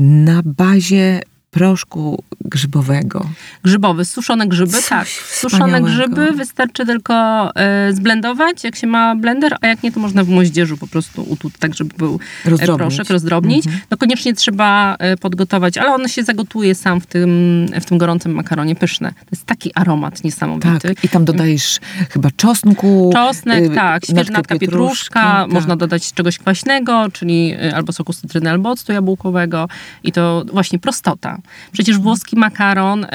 na bazie proszku grzybowego. Grzybowy, suszone grzyby, Coś tak. Suszone grzyby wystarczy tylko y, zblendować, jak się ma blender, a jak nie, to można w moździerzu po prostu utłuc, tak żeby był rozdrobnić. proszek, rozdrobnić. Mhm. No koniecznie trzeba y, podgotować, ale on się zagotuje sam w tym, w tym gorącym makaronie. Pyszne. To jest taki aromat niesamowity. Tak. I tam dodajesz y- chyba czosnku. Czosnek, y- tak. Świeżnatka pietruszka. Tak. Można dodać czegoś kwaśnego, czyli y, albo soku z cytryny, albo octu jabłkowego. I to właśnie prostota. Przecież włoski makaron,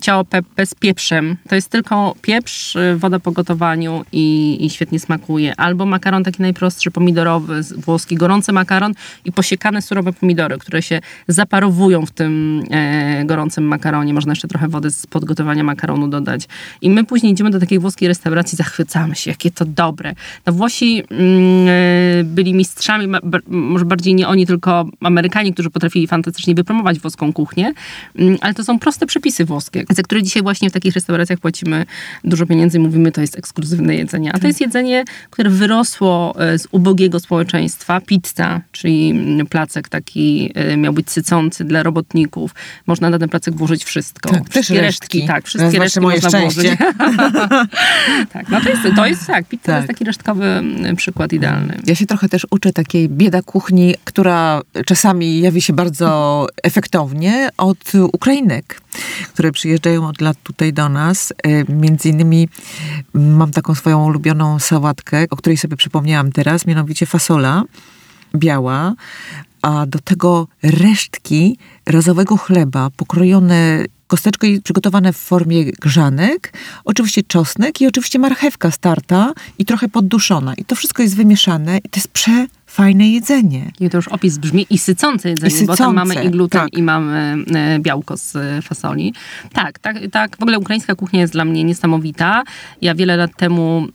ciao pepe z pieprzem. To jest tylko pieprz, woda po gotowaniu i, i świetnie smakuje. Albo makaron taki najprostszy, pomidorowy, włoski, gorący makaron i posiekane surowe pomidory, które się zaparowują w tym e, gorącym makaronie. Można jeszcze trochę wody z podgotowania makaronu dodać. I my później idziemy do takiej włoskiej restauracji, zachwycamy się, jakie to dobre. No Włosi y, byli mistrzami, ma, b, może bardziej nie oni, tylko Amerykanie, którzy potrafili fantastycznie wypromować włoską kuchnię. Ale to są proste przepisy włoskie, za które dzisiaj właśnie w takich restauracjach płacimy dużo pieniędzy i mówimy, to jest ekskluzywne jedzenie. A to jest jedzenie, które wyrosło z ubogiego społeczeństwa. Pizza, czyli placek taki miał być sycący dla robotników. Można na ten placek włożyć wszystko. Tak, wszystkie też resztki. resztki. Tak, wszystkie resztki można szczęście. włożyć. tak, no to jest, to jest tak. Pizza tak. to jest taki resztkowy przykład idealny. Ja się trochę też uczę takiej bieda kuchni, która czasami jawi się bardzo efektownie, od Ukrainek, które przyjeżdżają od lat tutaj do nas. Między innymi mam taką swoją ulubioną sałatkę, o której sobie przypomniałam teraz, mianowicie fasola biała, a do tego resztki razowego chleba, pokrojone kosteczki przygotowane w formie grzanek, oczywiście czosnek i oczywiście marchewka starta i trochę podduszona. I to wszystko jest wymieszane i to jest prze Fajne jedzenie. I to już opis brzmi i sycące jedzenie, I sycące, bo tam mamy i gluten, tak. i mamy białko z fasoli. Tak, tak, tak. W ogóle ukraińska kuchnia jest dla mnie niesamowita. Ja wiele lat temu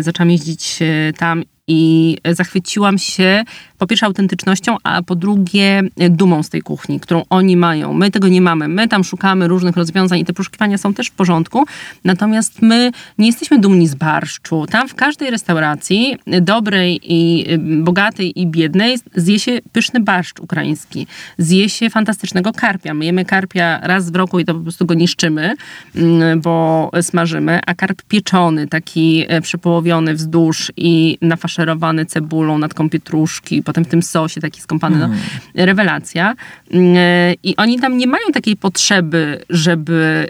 zaczęłam jeździć tam i zachwyciłam się po pierwsze autentycznością, a po drugie dumą z tej kuchni, którą oni mają. My tego nie mamy. My tam szukamy różnych rozwiązań i te poszukiwania są też w porządku. Natomiast my nie jesteśmy dumni z barszczu. Tam w każdej restauracji, dobrej i bogatej i biednej, zje się pyszny barszcz ukraiński. Zje się fantastycznego karpia. My jemy karpia raz w roku i to po prostu go niszczymy, bo smażymy. A karp pieczony, taki przepołowiony wzdłuż i nafaszerowany maszerowany cebulą, natką pietruszki, potem w tym sosie taki skąpany. Mm. No, rewelacja. I oni tam nie mają takiej potrzeby, żeby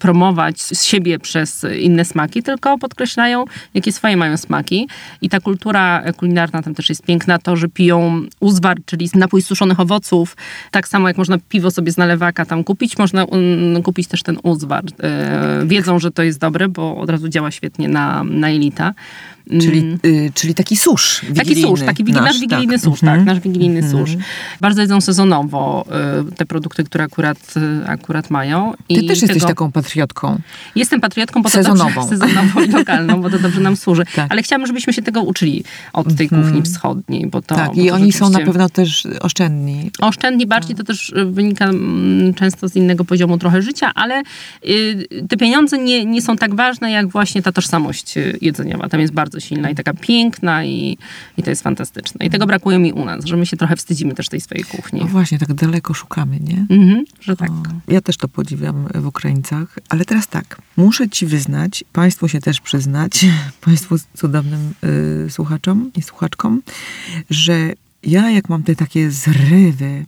promować siebie przez inne smaki, tylko podkreślają, jakie swoje mają smaki. I ta kultura kulinarna tam też jest piękna. To, że piją uzwar, czyli napój z suszonych owoców, tak samo jak można piwo sobie z nalewaka tam kupić, można um, kupić też ten uzwar. E, wiedzą, że to jest dobre, bo od razu działa świetnie na, na jelita. Czyli, y, czyli taki susz wigilijny. Taki susz, taki wigi- nasz, nasz wigilijny tak. susz, tak, mm-hmm. nasz wigilijny mm-hmm. susz. Bardzo jedzą sezonowo y, te produkty, które akurat, y, akurat mają. I Ty też tego... jesteś taką patriotką. Jestem patriotką, bo sezonową. To dobrze, sezonową i lokalną, bo to dobrze nam służy. Tak. Ale chciałabym, żebyśmy się tego uczyli od tej mm-hmm. kuchni wschodniej, bo to... Tak, bo to i oni rzeczywiście... są na pewno też oszczędni. Oszczędni bardziej, to też wynika m, często z innego poziomu trochę życia, ale y, te pieniądze nie, nie są tak ważne, jak właśnie ta tożsamość jedzeniowa. Tam jest bardzo silna i taka piękna i, i to jest fantastyczne. I tego brakuje mi u nas, że my się trochę wstydzimy też tej swojej kuchni. No właśnie, tak daleko szukamy, nie? Mhm, że tak. O, ja też to podziwiam w Ukraińcach, ale teraz tak, muszę ci wyznać, państwu się też przyznać, państwu cudownym y, słuchaczom i słuchaczkom, że ja jak mam te takie zrywy,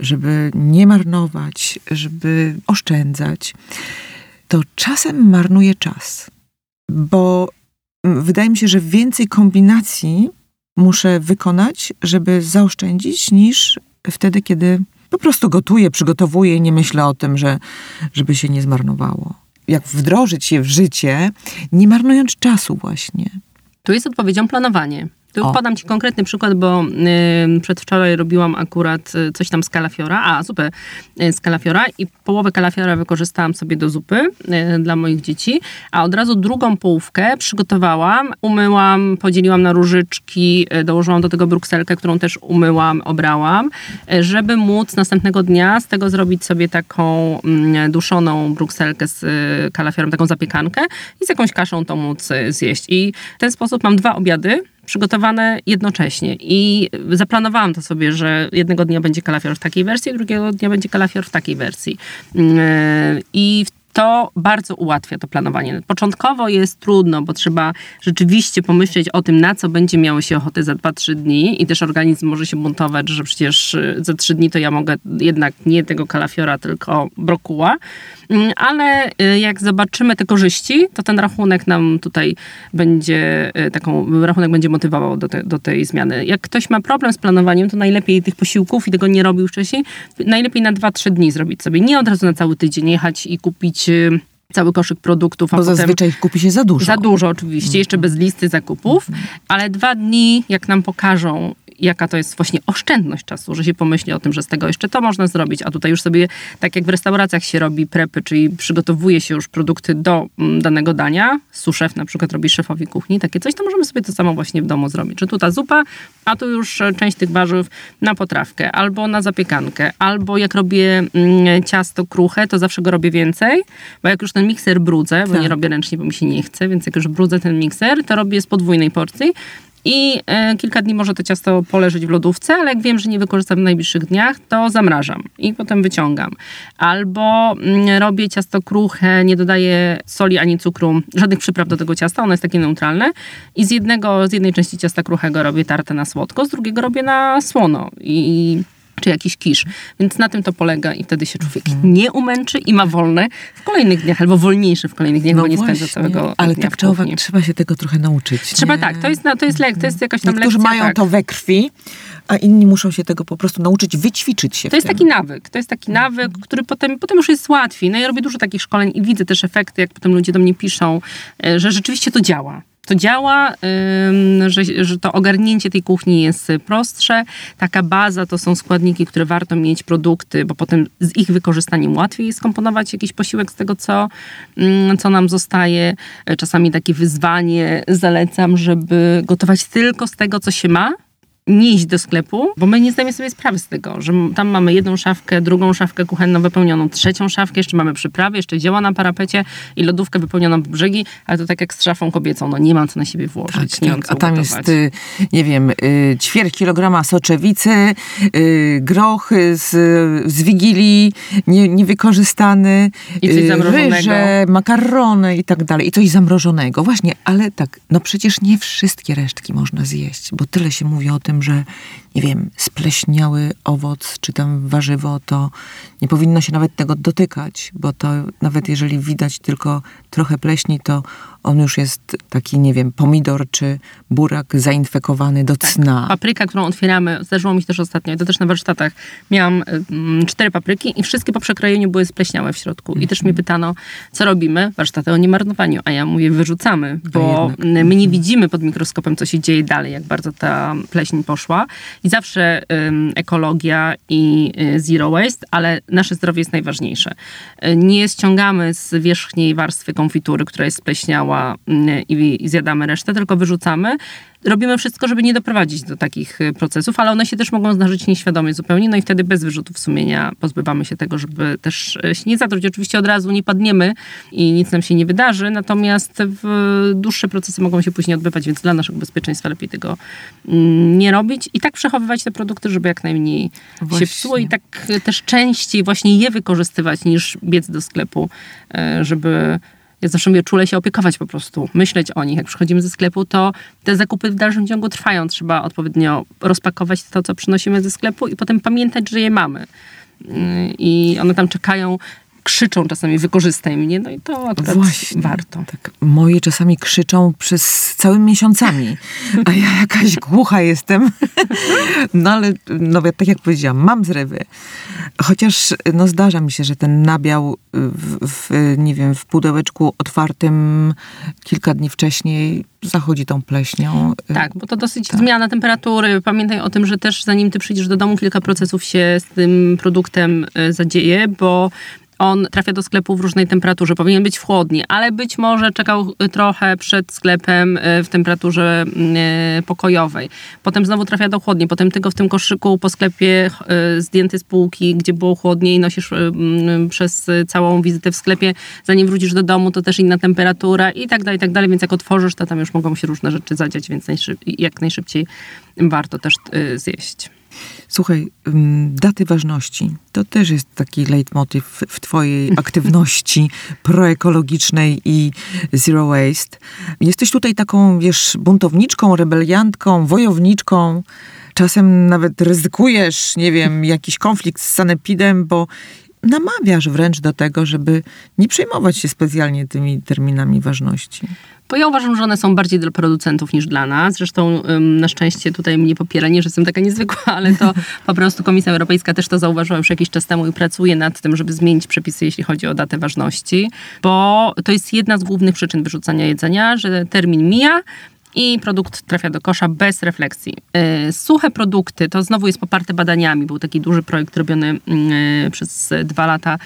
żeby nie marnować, żeby oszczędzać, to czasem marnuję czas, bo wydaje mi się, że więcej kombinacji muszę wykonać, żeby zaoszczędzić, niż wtedy, kiedy po prostu gotuję, przygotowuję i nie myślę o tym, że, żeby się nie zmarnowało. Jak wdrożyć je w życie, nie marnując czasu właśnie. Tu jest odpowiedzią planowanie. Tu o. podam ci konkretny przykład, bo y, przedwczoraj robiłam akurat y, coś tam z kalafiora, a zupę y, z kalafiora i połowę kalafiora wykorzystałam sobie do zupy y, dla moich dzieci, a od razu drugą połówkę przygotowałam, umyłam, podzieliłam na różyczki, y, dołożyłam do tego brukselkę, którą też umyłam, obrałam, y, żeby móc następnego dnia z tego zrobić sobie taką y, duszoną brukselkę z y, kalafiorem, taką zapiekankę i z jakąś kaszą to móc y, zjeść. I w ten sposób mam dwa obiady przygotowane jednocześnie. I zaplanowałam to sobie, że jednego dnia będzie kalafior w takiej wersji, drugiego dnia będzie kalafior w takiej wersji. Yy, I to bardzo ułatwia to planowanie. Początkowo jest trudno, bo trzeba rzeczywiście pomyśleć o tym, na co będzie miało się ochotę za dwa trzy dni i też organizm może się buntować, że przecież za trzy dni to ja mogę jednak nie tego kalafiora, tylko brokuła. Ale jak zobaczymy te korzyści, to ten rachunek nam tutaj będzie taką, rachunek będzie motywował do, te, do tej zmiany. Jak ktoś ma problem z planowaniem, to najlepiej tych posiłków i tego nie robił wcześniej, najlepiej na dwa trzy dni zrobić sobie. Nie od razu na cały tydzień jechać i kupić cały koszyk produktów. A bo potem zazwyczaj kupi się za dużo. Za dużo oczywiście, mm. jeszcze bez listy zakupów, mm. ale dwa dni, jak nam pokażą, jaka to jest właśnie oszczędność czasu, że się pomyśli o tym, że z tego jeszcze to można zrobić, a tutaj już sobie, tak jak w restauracjach się robi prepy, czyli przygotowuje się już produkty do danego dania, sous-szef na przykład robi szefowi kuchni, takie coś, to możemy sobie to samo właśnie w domu zrobić, że tu ta zupa, a tu już część tych warzyw na potrawkę, albo na zapiekankę, albo jak robię ciasto kruche, to zawsze go robię więcej, bo jak już ten mikser brudzę, bo tak. nie robię ręcznie, bo mi się nie chce, więc jak już brudzę ten mikser, to robię z podwójnej porcji. I y, kilka dni może to ciasto poleżeć w lodówce, ale jak wiem, że nie wykorzystam w najbliższych dniach, to zamrażam i potem wyciągam. Albo y, robię ciasto kruche, nie dodaję soli ani cukru, żadnych przypraw do tego ciasta, ono jest takie neutralne. I z jednego, z jednej części ciasta kruchego robię tartę na słodko, z drugiego robię na słono. I... czy jakiś kisz. Więc na tym to polega i wtedy się człowiek mm. nie umęczy i ma wolne w kolejnych dniach, albo wolniejszy w kolejnych dniach, no bo nie właśnie. Spędza całego ale dnia tak czy owak trzeba się tego trochę nauczyć. Trzeba nie? tak, to jest, no, to jest lek, to jest jakaś tam lekcja. Niektórzy mają tak. to we krwi, a inni muszą się tego po prostu nauczyć, wyćwiczyć się. To jest tym. taki nawyk, to jest taki nawyk, który potem, potem już jest łatwiej. No ja robię dużo takich szkoleń i widzę też efekty, jak potem ludzie do mnie piszą, że rzeczywiście to działa. To działa, że, że to ogarnięcie tej kuchni jest prostsze. Taka baza to są składniki, które warto mieć, produkty, bo potem z ich wykorzystaniem łatwiej jest skomponować jakiś posiłek z tego, co, co nam zostaje. Czasami takie wyzwanie zalecam, żeby gotować tylko z tego, co się ma. nie iść do sklepu, bo my nie zdajemy sobie sprawy z tego, że tam mamy jedną szafkę, drugą szafkę kuchenną wypełnioną, trzecią szafkę, jeszcze mamy przyprawy, jeszcze dzieła na parapecie i lodówkę wypełnioną po brzegi, ale to tak jak z szafą kobiecą, no nie mam co na siebie włożyć. Tak, nie tak. A tam jest, y, nie wiem, y, ćwierć kilograma soczewicy, y, groch z, z Wigilii nie, niewykorzystany, I coś zamrożonego. Ryże, makarony i tak dalej. I coś zamrożonego. Właśnie, ale tak, no przecież nie wszystkie resztki można zjeść, bo tyle się mówi o tym, że, nie wiem, spleśniały owoc, czy tam warzywo, to nie powinno się nawet tego dotykać, bo to nawet jeżeli widać tylko trochę pleśni, to on już jest taki, nie wiem, pomidor czy burak zainfekowany do cna. Tak. Papryka, którą otwieramy, zdarzyło mi się też ostatnio, to też na warsztatach, miałam mm, cztery papryki i wszystkie po przekrojeniu były spleśniałe w środku. I mm-hmm. też mnie pytano, co robimy? Warsztaty o niemarnowaniu. A ja mówię, wyrzucamy, bo my nie mm-hmm. widzimy pod mikroskopem, co się dzieje dalej, jak bardzo ta pleśń poszła. I zawsze ym, ekologia i y, zero waste, ale nasze zdrowie jest najważniejsze. Y, nie ściągamy z wierzchniej warstwy konfitury, która jest spleśniała, I, i zjadamy resztę, tylko wyrzucamy. Robimy wszystko, żeby nie doprowadzić do takich procesów, ale one się też mogą zdarzyć nieświadomie zupełnie, no i wtedy bez wyrzutów sumienia pozbywamy się tego, żeby też się nie zatruć. Oczywiście od razu nie padniemy i nic nam się nie wydarzy, natomiast dłuższe procesy mogą się później odbywać, więc dla naszego bezpieczeństwa lepiej tego nie robić i tak przechowywać te produkty, żeby jak najmniej właśnie się psuło i tak też częściej właśnie je wykorzystywać niż biec do sklepu, żeby... Ja zawsze mówię, czule się opiekować po prostu, myśleć o nich. Jak przychodzimy ze sklepu, to te zakupy w dalszym ciągu trwają. Trzeba odpowiednio rozpakować to, co przynosimy ze sklepu i potem pamiętać, że je mamy. I one tam czekają, krzyczą czasami, wykorzystaj mnie, no i to akurat właśnie warto. Tak, moje czasami krzyczą przez całymi miesiącami, a ja jakaś głucha jestem. No ale, no tak jak powiedziałam, mam zrywy. Chociaż, no zdarza mi się, że ten nabiał w, w, nie wiem, w pudełeczku otwartym kilka dni wcześniej zachodzi tą pleśnią. Tak, bo to dosyć tak. Zmiana temperatury. Pamiętaj o tym, że też zanim ty przyjdziesz do domu, kilka procesów się z tym produktem zadzieje, bo on trafia do sklepu w różnej temperaturze. Powinien być w chłodni, ale być może czekał trochę przed sklepem w temperaturze pokojowej. Potem znowu trafia do chłodni. Potem ty go w tym koszyku po sklepie zdjęty z półki, gdzie było chłodniej i nosisz przez całą wizytę w sklepie. Zanim wrócisz do domu, to też inna temperatura i tak dalej, i tak dalej. Więc jak otworzysz, to tam już mogą się różne rzeczy zadziać, więc najszyb- jak najszybciej warto też zjeść. Słuchaj, daty ważności to też jest taki leitmotiv w twojej aktywności proekologicznej i zero waste. Jesteś tutaj taką, wiesz, buntowniczką, rebeliantką, wojowniczką. Czasem nawet ryzykujesz, nie wiem, jakiś konflikt z sanepidem, bo namawiasz wręcz do tego, żeby nie przejmować się specjalnie tymi terminami ważności. Bo ja uważam, że one są bardziej dla producentów niż dla nas. Zresztą ym, na szczęście tutaj mnie popiera, nie, że jestem taka niezwykła, ale to po prostu Komisja Europejska też to zauważyła już jakiś czas temu i pracuje nad tym, żeby zmienić przepisy, jeśli chodzi o datę ważności, bo to jest jedna z głównych przyczyn wyrzucania jedzenia, że termin mija i produkt trafia do kosza bez refleksji. Suche produkty, to znowu jest poparte badaniami. Był taki duży projekt robiony przez dwa lata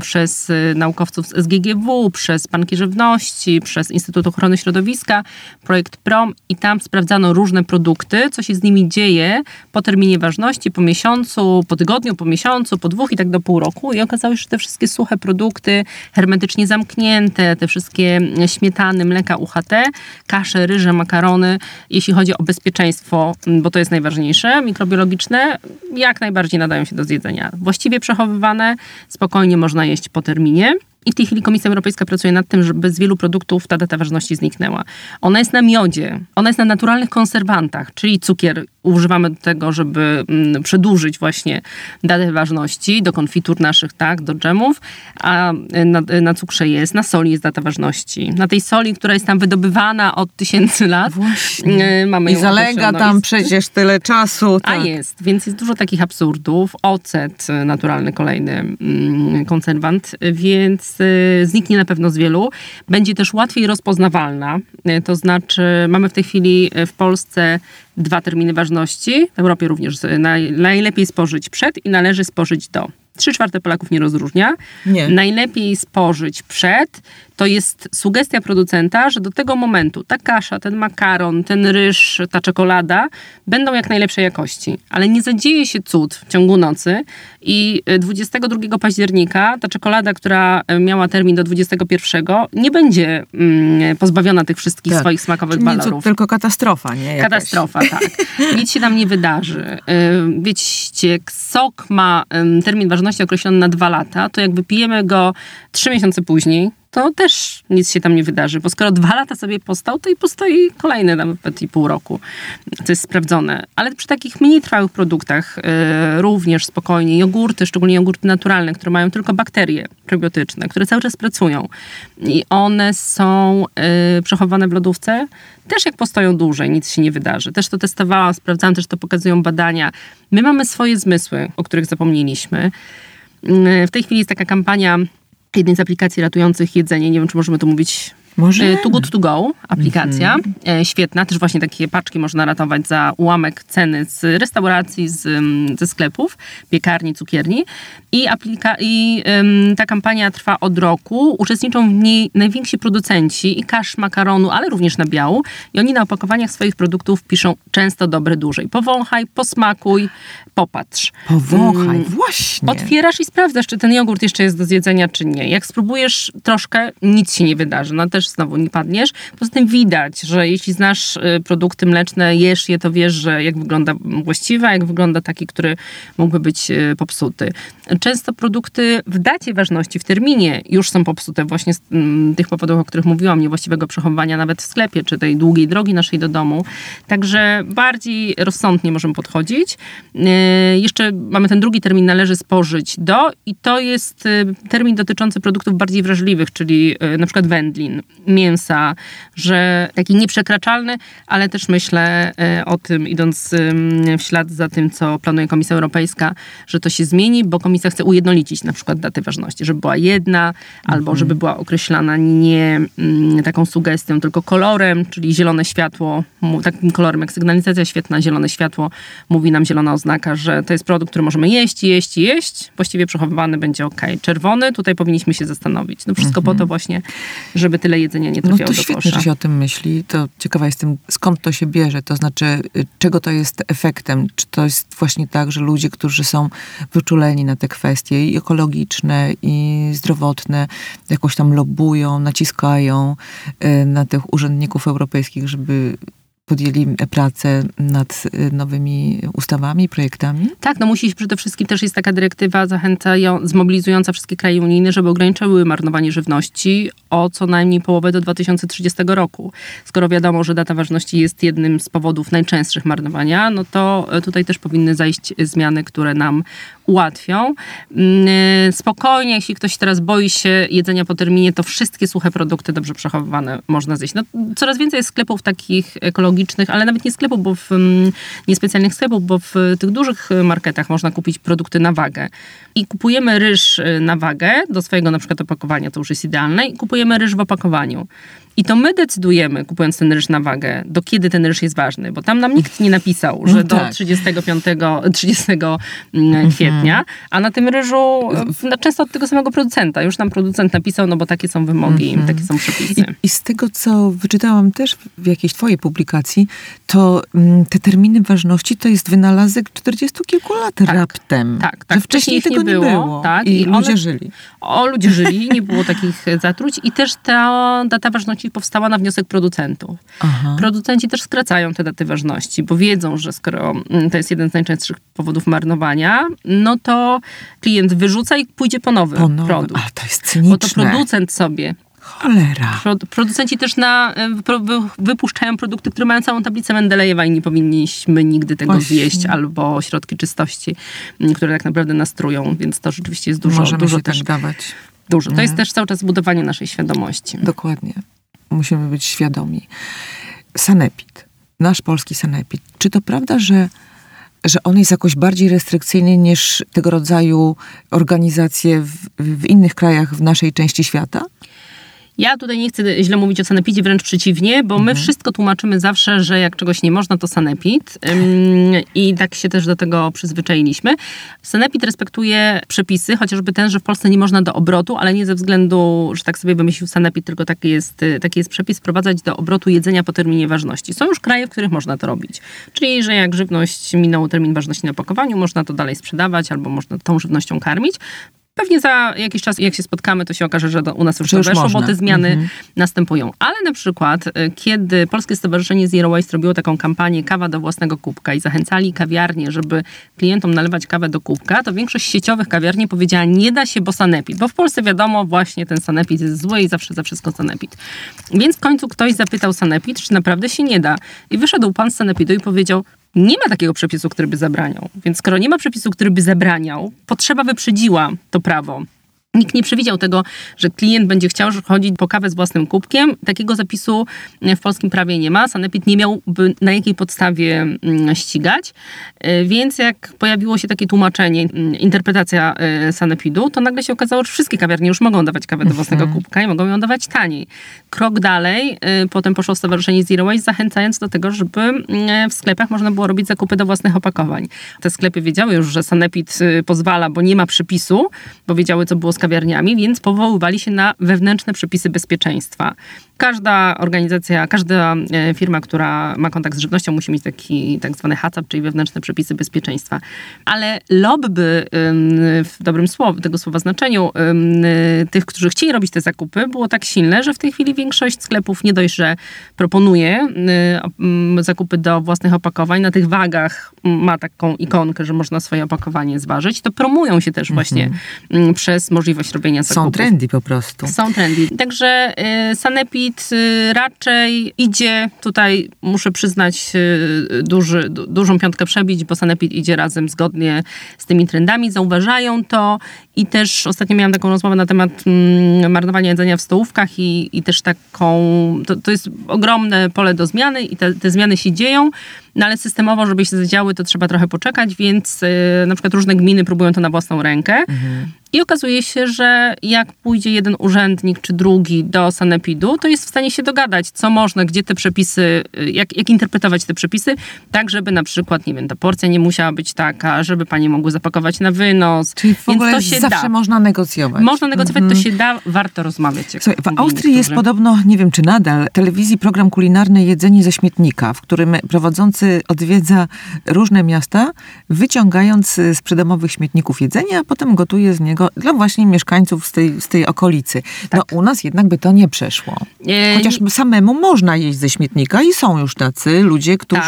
przez naukowców z S G G W, przez Banki Żywności, przez Instytut Ochrony Środowiska, projekt PROM i tam sprawdzano różne produkty, co się z nimi dzieje po terminie ważności, po miesiącu, po tygodniu, po miesiącu, po dwóch i tak do pół roku i okazało się, że te wszystkie suche produkty, hermetycznie zamknięte, te wszystkie śmietany, mleka U H T, kasze, ryże, makarony, jeśli chodzi o bezpieczeństwo, bo to jest najważniejsze, mikrobiologiczne, jak najbardziej nadają się do zjedzenia. Właściwie przechowywane, spokojnie można jeść po terminie. I w tej chwili Komisja Europejska pracuje nad tym, żeby z wielu produktów ta data ważności zniknęła. Ona jest na miodzie, ona jest na naturalnych konserwantach, czyli cukier używamy do tego, żeby przedłużyć właśnie datę ważności do konfitur naszych, tak, do dżemów, a na, na cukrze jest, na soli jest data ważności. Na tej soli, która jest tam wydobywana od tysięcy lat. Właśnie. Mamy ją i zalega tam jest przecież tyle czasu. Tak. A jest, więc jest dużo takich absurdów. Ocet naturalny, kolejny konserwant, więc zniknie na pewno z wielu. Będzie też łatwiej rozpoznawalna. To znaczy, mamy w tej chwili w Polsce dwa terminy ważności. W Europie również najlepiej spożyć przed i należy spożyć do. Trzy czwarte Polaków nie rozróżnia. Nie. Najlepiej spożyć przed, to jest sugestia producenta, że do tego momentu ta kasza, ten makaron, ten ryż, ta czekolada będą jak najlepszej jakości. Ale nie zadzieje się cud w ciągu nocy i dwudziestego drugiego października ta czekolada, która miała termin do dwudziestego pierwszego, nie będzie mm, pozbawiona tych wszystkich tak. swoich smakowych walorów. Tylko katastrofa, nie? Jakaś. Katastrofa, tak. Nic się tam nie wydarzy. Wiecie, sok ma termin ważności określony na dwa lata, to jak wypijemy go trzy miesiące później, to też nic się tam nie wydarzy, bo skoro dwa lata sobie postał, to i postoi kolejne nawet i pół roku. To jest sprawdzone. Ale przy takich mniej trwałych produktach yy, również spokojnie jogurty, szczególnie jogurty naturalne, które mają tylko bakterie prebiotyczne, które cały czas pracują i one są yy, przechowywane w lodówce, też jak postoją dłużej, nic się nie wydarzy. Też to testowałam, sprawdzałam, też to pokazują badania. My mamy swoje zmysły, o których zapomnieliśmy. Yy, w tej chwili jest taka kampania jednej z aplikacji ratujących jedzenie, nie wiem, czy możemy to mówić. Może. To Good To Go, aplikacja, mm-hmm. świetna, też właśnie takie paczki można ratować za ułamek ceny z restauracji, z, ze sklepów, piekarni, cukierni i, aplika- i ym, ta kampania trwa od roku, uczestniczą w niej najwięksi producenci i kasz, makaronu, ale również nabiału i oni na opakowaniach swoich produktów piszą często dobre dłużej. Powąchaj, posmakuj, popatrz. Powąchaj, Ym, właśnie. Otwierasz i sprawdzasz, czy ten jogurt jeszcze jest do zjedzenia, czy nie. Jak spróbujesz troszkę, nic się nie wydarzy, no też znowu nie padniesz. Poza tym widać, że jeśli znasz produkty mleczne, jesz je, to wiesz, że jak wygląda właściwa, jak wygląda taki, który mógłby być popsuty. Często produkty w dacie ważności, w terminie już są popsute właśnie z tych powodów, o których mówiłam, niewłaściwego przechowywania nawet w sklepie, czy tej długiej drogi naszej do domu. Także bardziej rozsądnie możemy podchodzić. Jeszcze mamy ten drugi termin, należy spożyć do i to jest termin dotyczący produktów bardziej wrażliwych, czyli na przykład wędlin, mięsa, że taki nieprzekraczalny, ale też myślę o tym, idąc w ślad za tym, co planuje Komisja Europejska, że to się zmieni, bo Komisja chce ujednolicić na przykład daty ważności, żeby była jedna, mm-hmm. albo żeby była określana nie taką sugestią, tylko kolorem, czyli zielone światło, takim kolorem jak sygnalizacja świetlna, zielone światło, mówi nam zielona oznaka, że to jest produkt, który możemy jeść, jeść, jeść, właściwie przechowywany będzie ok. Czerwony, tutaj powinniśmy się zastanowić. No wszystko mm-hmm. po to właśnie, żeby tyle jedzenia nie trafiało do kosza. No to świetnie, że się o tym myśli. To ciekawa jestem, skąd to się bierze. To znaczy, czego to jest efektem? Czy to jest właśnie tak, że ludzie, którzy są wyczuleni na te kwestie i ekologiczne, i zdrowotne, jakoś tam lobują, naciskają na tych urzędników europejskich, żeby podjęli pracę nad nowymi ustawami, projektami? Tak, no musi, przede wszystkim też jest taka dyrektywa zachęcająca, zmobilizująca wszystkie kraje unijne, żeby ograniczyły marnowanie żywności o co najmniej połowę do dwa tysiące trzydziestego roku. Skoro wiadomo, że data ważności jest jednym z powodów najczęstszych marnowania, no to tutaj też powinny zajść zmiany, które nam ułatwią. Spokojnie, jeśli ktoś teraz boi się jedzenia po terminie, to wszystkie suche produkty dobrze przechowywane można zjeść. No, coraz więcej jest sklepów takich ekologicznych, ale nawet nie sklepów, bo w, nie specjalnych sklepów, bo w tych dużych marketach można kupić produkty na wagę. I kupujemy ryż na wagę do swojego na przykład opakowania, to już jest idealne, i kupujemy ryż w opakowaniu. I to my decydujemy, kupując ten ryż na wagę, do kiedy ten ryż jest ważny, bo tam nam nikt nie napisał, że no do tak. trzydziestego piątego, trzydziestego kwietnia, a na tym ryżu no, często od tego samego producenta. Już nam producent napisał, no bo takie są wymogi, mm-hmm. takie są przepisy. I, I z tego, co wyczytałam też w jakiejś twojej publikacji, to m, te terminy ważności to jest wynalazek czterdziestu kilku lat tak, raptem. Tak, tak. Że wcześniej, wcześniej tego nie było. Nie było tak, i, i ludzie one, żyli. O, ludzie żyli, nie było takich zatruć i też ta data ważności powstała na wniosek producentów. Aha. Producenci też skracają te daty ważności, bo wiedzą, że skoro to jest jeden z najczęstszych powodów marnowania, no to klient wyrzuca i pójdzie po nowy, po nowy. produkt. A, to jest cyniczne. Bo to producent sobie... Cholera. Pro, producenci też na, wy, wy, wypuszczają produkty, które mają całą tablicę Mendelejewa i nie powinniśmy nigdy tego Właśnie. zjeść, albo środki czystości, które tak naprawdę nas trują, więc to rzeczywiście jest dużo. Możemy dużo się też tak dawać. Dużo. Nie? To jest też cały czas budowanie naszej świadomości. Dokładnie. Musimy być świadomi. Sanepid, nasz polski sanepid. Czy to prawda, że, że on jest jakoś bardziej restrykcyjny niż tego rodzaju organizacje w, w innych krajach w naszej części świata? Ja tutaj nie chcę źle mówić o sanepidzie, wręcz przeciwnie, bo my mhm. wszystko tłumaczymy zawsze, że jak czegoś nie można, to sanepid. Ym, I tak się też do tego przyzwyczailiśmy. Sanepid respektuje przepisy, chociażby ten, że w Polsce nie można do obrotu, ale nie ze względu, że tak sobie wymyślił sanepid, tylko taki jest, taki jest przepis, wprowadzać do obrotu jedzenia po terminie ważności. Są już kraje, w których można to robić. Czyli, że jak żywność minął termin ważności na opakowaniu, można to dalej sprzedawać albo można tą żywnością karmić. Pewnie za jakiś czas, jak się spotkamy, to się okaże, że u nas już to weszło, bo te zmiany mhm. następują. Ale na przykład, kiedy Polskie Stowarzyszenie Zero Waste robiło taką kampanię kawa do własnego kubka i zachęcali kawiarnie, żeby klientom nalewać kawę do kubka, to większość sieciowych kawiarni powiedziała, nie da się, bo sanepid. Bo w Polsce wiadomo, właśnie ten sanepid jest zły i zawsze za wszystko sanepid. Więc w końcu ktoś zapytał sanepid, czy naprawdę się nie da. I wyszedł pan z sanepidu i powiedział, nie ma takiego przepisu, który by zabraniał. Więc skoro nie ma przepisu, który by zabraniał, potrzeba wyprzedziła to prawo. Nikt nie przewidział tego, że klient będzie chciał chodzić po kawę z własnym kubkiem. Takiego zapisu w polskim prawie nie ma. Sanepid nie miałby na jakiej podstawie ścigać. Więc jak pojawiło się takie tłumaczenie, interpretacja sanepidu, to nagle się okazało, że wszystkie kawiarnie już mogą dawać kawę do własnego kubka i mogą ją dawać taniej. Krok dalej, potem poszło Stowarzyszenie Zero Waste, zachęcając do tego, żeby w sklepach można było robić zakupy do własnych opakowań. Te sklepy wiedziały już, że sanepid pozwala, bo nie ma przepisu, bo wiedziały, co było z kawiarniami, więc powoływali się na wewnętrzne przepisy bezpieczeństwa. Każda organizacja, każda firma, która ma kontakt z żywnością, musi mieć taki tak zwany haccp, czyli wewnętrzne przepisy bezpieczeństwa. Ale lobby, w dobrym słow, tego słowa znaczeniu, tych, którzy chcieli robić te zakupy, było tak silne, że w tej chwili większość sklepów nie dość, że proponuje zakupy do własnych opakowań. Na tych wagach ma taką ikonkę, że można swoje opakowanie zważyć. To promują się też właśnie mhm. przez możliwość robienia zakupów. Są trendy po prostu. Są trendy. Także sanepid raczej idzie, tutaj muszę przyznać, duży, du, dużą piątkę przebić, bo sanepid idzie razem zgodnie z tymi trendami, zauważają to i też ostatnio miałam taką rozmowę na temat mm, marnowania jedzenia w stołówkach i, i też taką, to, to jest ogromne pole do zmiany i te, te zmiany się dzieją, no ale systemowo, żeby się zadziały, to trzeba trochę poczekać, więc yy, na przykład różne gminy próbują to na własną rękę. Mhm. I okazuje się, że jak pójdzie jeden urzędnik czy drugi do sanepidu, to jest w stanie się dogadać, co można, gdzie te przepisy, jak, jak interpretować te przepisy, tak żeby na przykład, nie wiem, ta porcja nie musiała być taka, żeby panie mogły zapakować na wynos. Czyli w ogóle to się zawsze da. Można negocjować. Można negocjować, mm-hmm. to się da, warto rozmawiać. Słuchaj, w Austrii jest podobno, nie wiem czy nadal, w telewizji program kulinarny Jedzenie ze śmietnika, w którym prowadzący odwiedza różne miasta, wyciągając z przydomowych śmietników jedzenie, a potem gotuje z niego dla właśnie mieszkańców z tej, z tej okolicy. Tak. No u nas jednak by to nie przeszło. Chociaż samemu można jeść ze śmietnika i są już tacy ludzie, którzy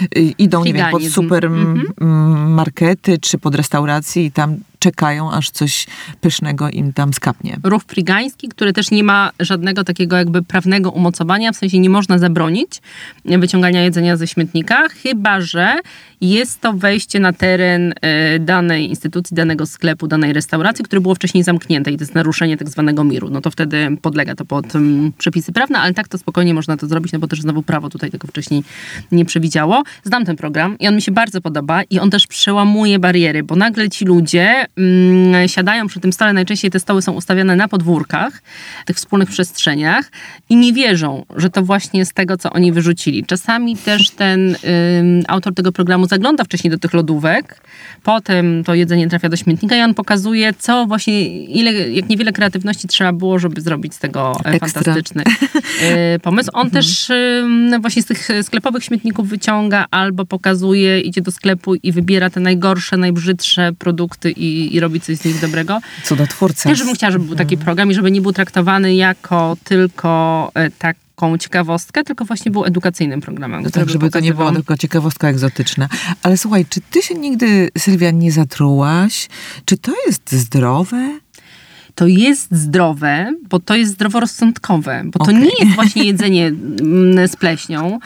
tak. idą Figanizm. nie wiem, pod supermarkety mhm. czy pod restauracje i tam czekają, aż coś pysznego im tam skapnie. Ruch frigański, który też nie ma żadnego takiego jakby prawnego umocowania, w sensie nie można zabronić wyciągania jedzenia ze śmietnika, chyba że jest to wejście na teren danej instytucji, danego sklepu, danej restauracji, które było wcześniej zamknięte i to jest naruszenie tak zwanego miru. No to wtedy podlega to pod przepisy prawne, ale tak to spokojnie można to zrobić, no bo też znowu prawo tutaj tego wcześniej nie przewidziało. Znam ten program i on mi się bardzo podoba i on też przełamuje bariery, bo nagle ci ludzie siadają przy tym stole, najczęściej te stoły są ustawiane na podwórkach, w tych wspólnych przestrzeniach i nie wierzą, że to właśnie z tego, co oni wyrzucili. Czasami też ten y, autor tego programu zagląda wcześniej do tych lodówek, potem to jedzenie trafia do śmietnika i on pokazuje, co właśnie, ile, jak niewiele kreatywności trzeba było, żeby zrobić z tego Ekstra. fantastyczny y, pomysł. On mhm. też y, właśnie z tych sklepowych śmietników wyciąga albo pokazuje, idzie do sklepu i wybiera te najgorsze, najbrzydsze produkty i i robi coś z nich dobrego. Cudotwórca. Też bym chciała, żeby był taki program i żeby nie był traktowany jako tylko tak taką ciekawostkę, tylko właśnie był edukacyjnym programem. No tak, żeby to nie była tylko ciekawostka egzotyczna. Ale słuchaj, czy ty się nigdy, Sylwia, nie zatrułaś? Czy to jest zdrowe? To jest zdrowe, bo to jest zdroworozsądkowe, bo okay. to nie jest właśnie jedzenie z pleśnią,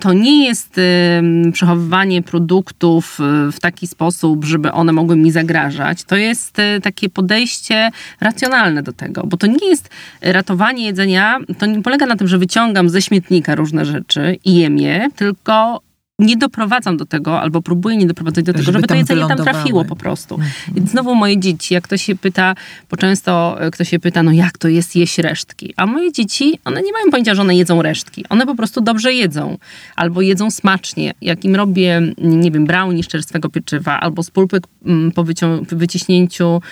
to nie jest um, przechowywanie produktów w taki sposób, żeby one mogły mi zagrażać. To jest um, takie podejście racjonalne do tego, bo to nie jest ratowanie jedzenia, to nie polega na tym, że wyciągam ze śmietnika różne rzeczy i jem je, tylko nie doprowadzam do tego, albo próbuję nie doprowadzać do tego, żeby, żeby to jedzenie tam trafiło po prostu. Więc znowu moje dzieci, jak ktoś się pyta, bo często ktoś się pyta, no jak to jest jeść resztki? A moje dzieci, one nie mają pojęcia, że one jedzą resztki. One po prostu dobrze jedzą. Albo jedzą smacznie. Jak im robię, nie wiem, brownie z czerstwego pieczywa, albo z pulpy po wycią- wyciśnięciu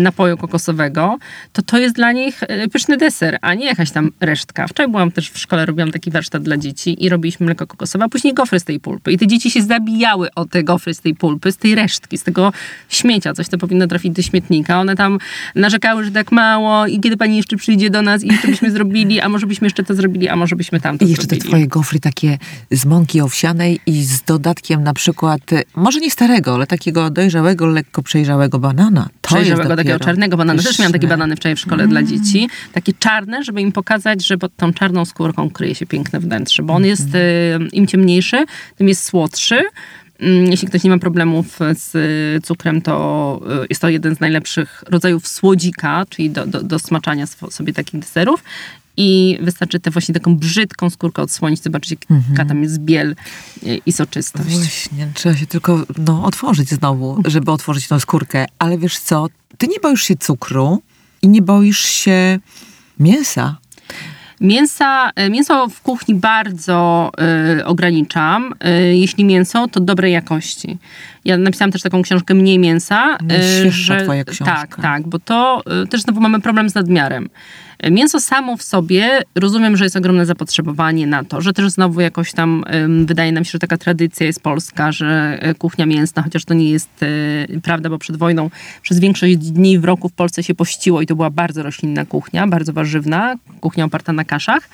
napoju kokosowego, to to jest dla nich pyszny deser, a nie jakaś tam resztka. Wczoraj byłam też w szkole, robiłam taki warsztat dla dzieci i robiliśmy mleko kokosowe, a później gofry z tej pulpy. I te dzieci się zabijały o te gofry z tej pulpy, z tej resztki, z tego śmiecia. Coś, co powinno trafić do śmietnika. One tam narzekały, że tak mało i kiedy pani jeszcze przyjdzie do nas i jeszcze byśmy zrobili, a może byśmy jeszcze to zrobili, a może byśmy tamto I jeszcze zrobili. Te twoje gofry takie z mąki owsianej i z dodatkiem na przykład, może nie starego, ale takiego dojrzałego, lekko przejrzałego banana. To przejrzałego, takiego czarnego banana. Też miałam takie banany wczoraj w szkole mm. dla dzieci. Takie czarne, żeby im pokazać, że pod tą czarną skórką kryje się piękne wnętrze, bo on jest, mm. im ciemniejszy, tym jest słodszy. Jeśli ktoś nie ma problemów z cukrem, to jest to jeden z najlepszych rodzajów słodzika, czyli do, do, do smaczania sobie takich deserów. I wystarczy tę właśnie taką brzydką skórkę odsłonić, zobaczyć, mhm. jaka tam jest biel i soczystość. Właśnie, trzeba się tylko no, otworzyć znowu, żeby otworzyć tą skórkę. Ale wiesz co, ty nie boisz się cukru i nie boisz się mięsa. Mięsa, mięso w kuchni bardzo y, ograniczam. Y, jeśli mięso, to dobrej jakości. Ja napisałam też taką książkę Mniej Mięsa. Najświeższa y, twoja książka. Tak, tak, bo to y, też znowu mamy problem z nadmiarem. Mięso samo w sobie, rozumiem, że jest ogromne zapotrzebowanie na to, że też znowu jakoś tam y, wydaje nam się, że taka tradycja jest polska, że kuchnia mięsna, chociaż to nie jest y, prawda, bo przed wojną przez większość dni w roku w Polsce się pościło i to była bardzo roślinna kuchnia, bardzo warzywna, kuchnia oparta na kaszach.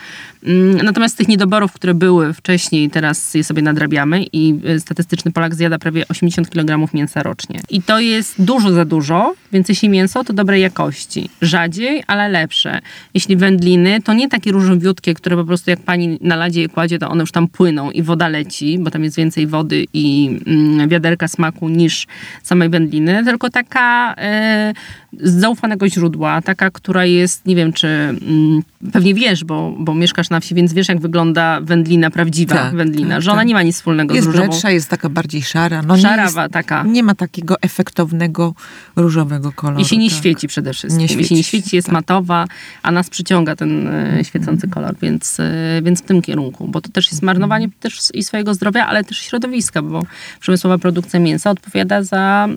Y, natomiast z tych niedoborów, które były wcześniej, teraz je sobie nadrabiamy i statystyczny Polak zjada prawie osiemdziesiąt kilogramów mięsa rocznie. I to jest dużo za dużo, więc jeśli mięso, to dobrej jakości. Rzadziej, ale lepsze. Jeśli wędliny, to nie takie różowiutkie, które po prostu jak pani na ladzie je kładzie, to one już tam płyną i woda leci, bo tam jest więcej wody i mm, wiaderka smaku niż samej wędliny, tylko taka e, z zaufanego źródła, taka, która jest, nie wiem czy, mm, pewnie wiesz, bo, bo mieszkasz na wsi, więc wiesz jak wygląda wędlina prawdziwa, tak, wędlina, tak, że ona tak. nie ma nic wspólnego jest z różową. Jest bledsza, jest taka bardziej szara. No Szarawa nie jest, taka. Nie ma takiego efektownego różowego koloru. I się nie tak. świeci przede wszystkim. Nie I się nie świeci, jest tak. matowa, a nas przyciąga ten y, świecący kolor, więc, y, więc w tym kierunku, bo to też jest marnowanie też i swojego zdrowia, ale też środowiska, bo przemysłowa produkcja mięsa odpowiada za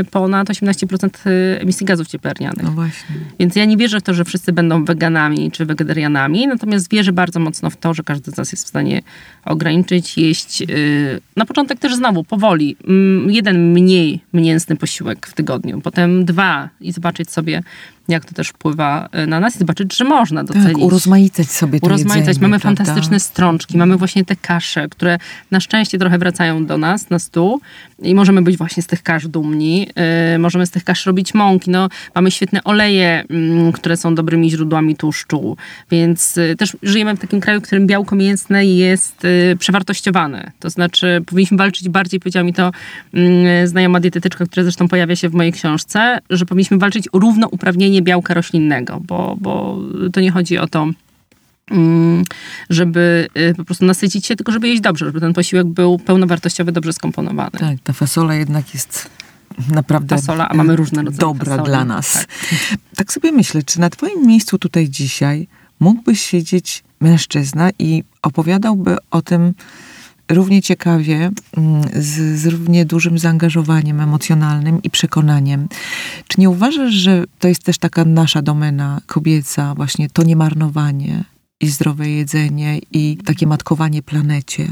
y, ponad osiemnaście procent emisji gazów cieplarnianych. No właśnie. Więc ja nie wierzę w to, że wszyscy będą weganami czy wegetarianami, natomiast wierzę bardzo mocno w to, że każdy z nas jest w stanie ograniczyć, jeść y, na początek też znowu, powoli, y, jeden mniej mięsny posiłek w tygodniu, potem dwa i zobaczyć sobie jak to też wpływa na nas i zobaczyć, że można docenić. Tak, urozmaicać sobie to urozmaicać. Jedzenie, mamy prawda? Fantastyczne strączki, mamy właśnie te kasze, które na szczęście trochę wracają do nas, na stół i możemy być właśnie z tych kasz dumni. Yy, możemy z tych kasz robić mąki. No, mamy świetne oleje, yy, które są dobrymi źródłami tłuszczu, więc yy, też żyjemy w takim kraju, w którym białko mięsne jest yy, przewartościowane. To znaczy powinniśmy walczyć bardziej, powiedziała mi to yy, znajoma dietetyczka, która zresztą pojawia się w mojej książce, że powinniśmy walczyć o równouprawnienie białka roślinnego, bo, bo to nie chodzi o to, żeby po prostu nasycić się, tylko żeby jeść dobrze, żeby ten posiłek był pełnowartościowy, dobrze skomponowany. Tak, ta fasola jednak jest naprawdę fasola, a mamy różne rodzaje dobra fasoli. Dla nas. Tak. tak sobie myślę, czy na twoim miejscu tutaj dzisiaj mógłby siedzieć mężczyzna i opowiadałby o tym równie ciekawie, z, z równie dużym zaangażowaniem emocjonalnym i przekonaniem. Czy nie uważasz, że to jest też taka nasza domena kobieca, właśnie to niemarnowanie i zdrowe jedzenie i takie matkowanie planecie?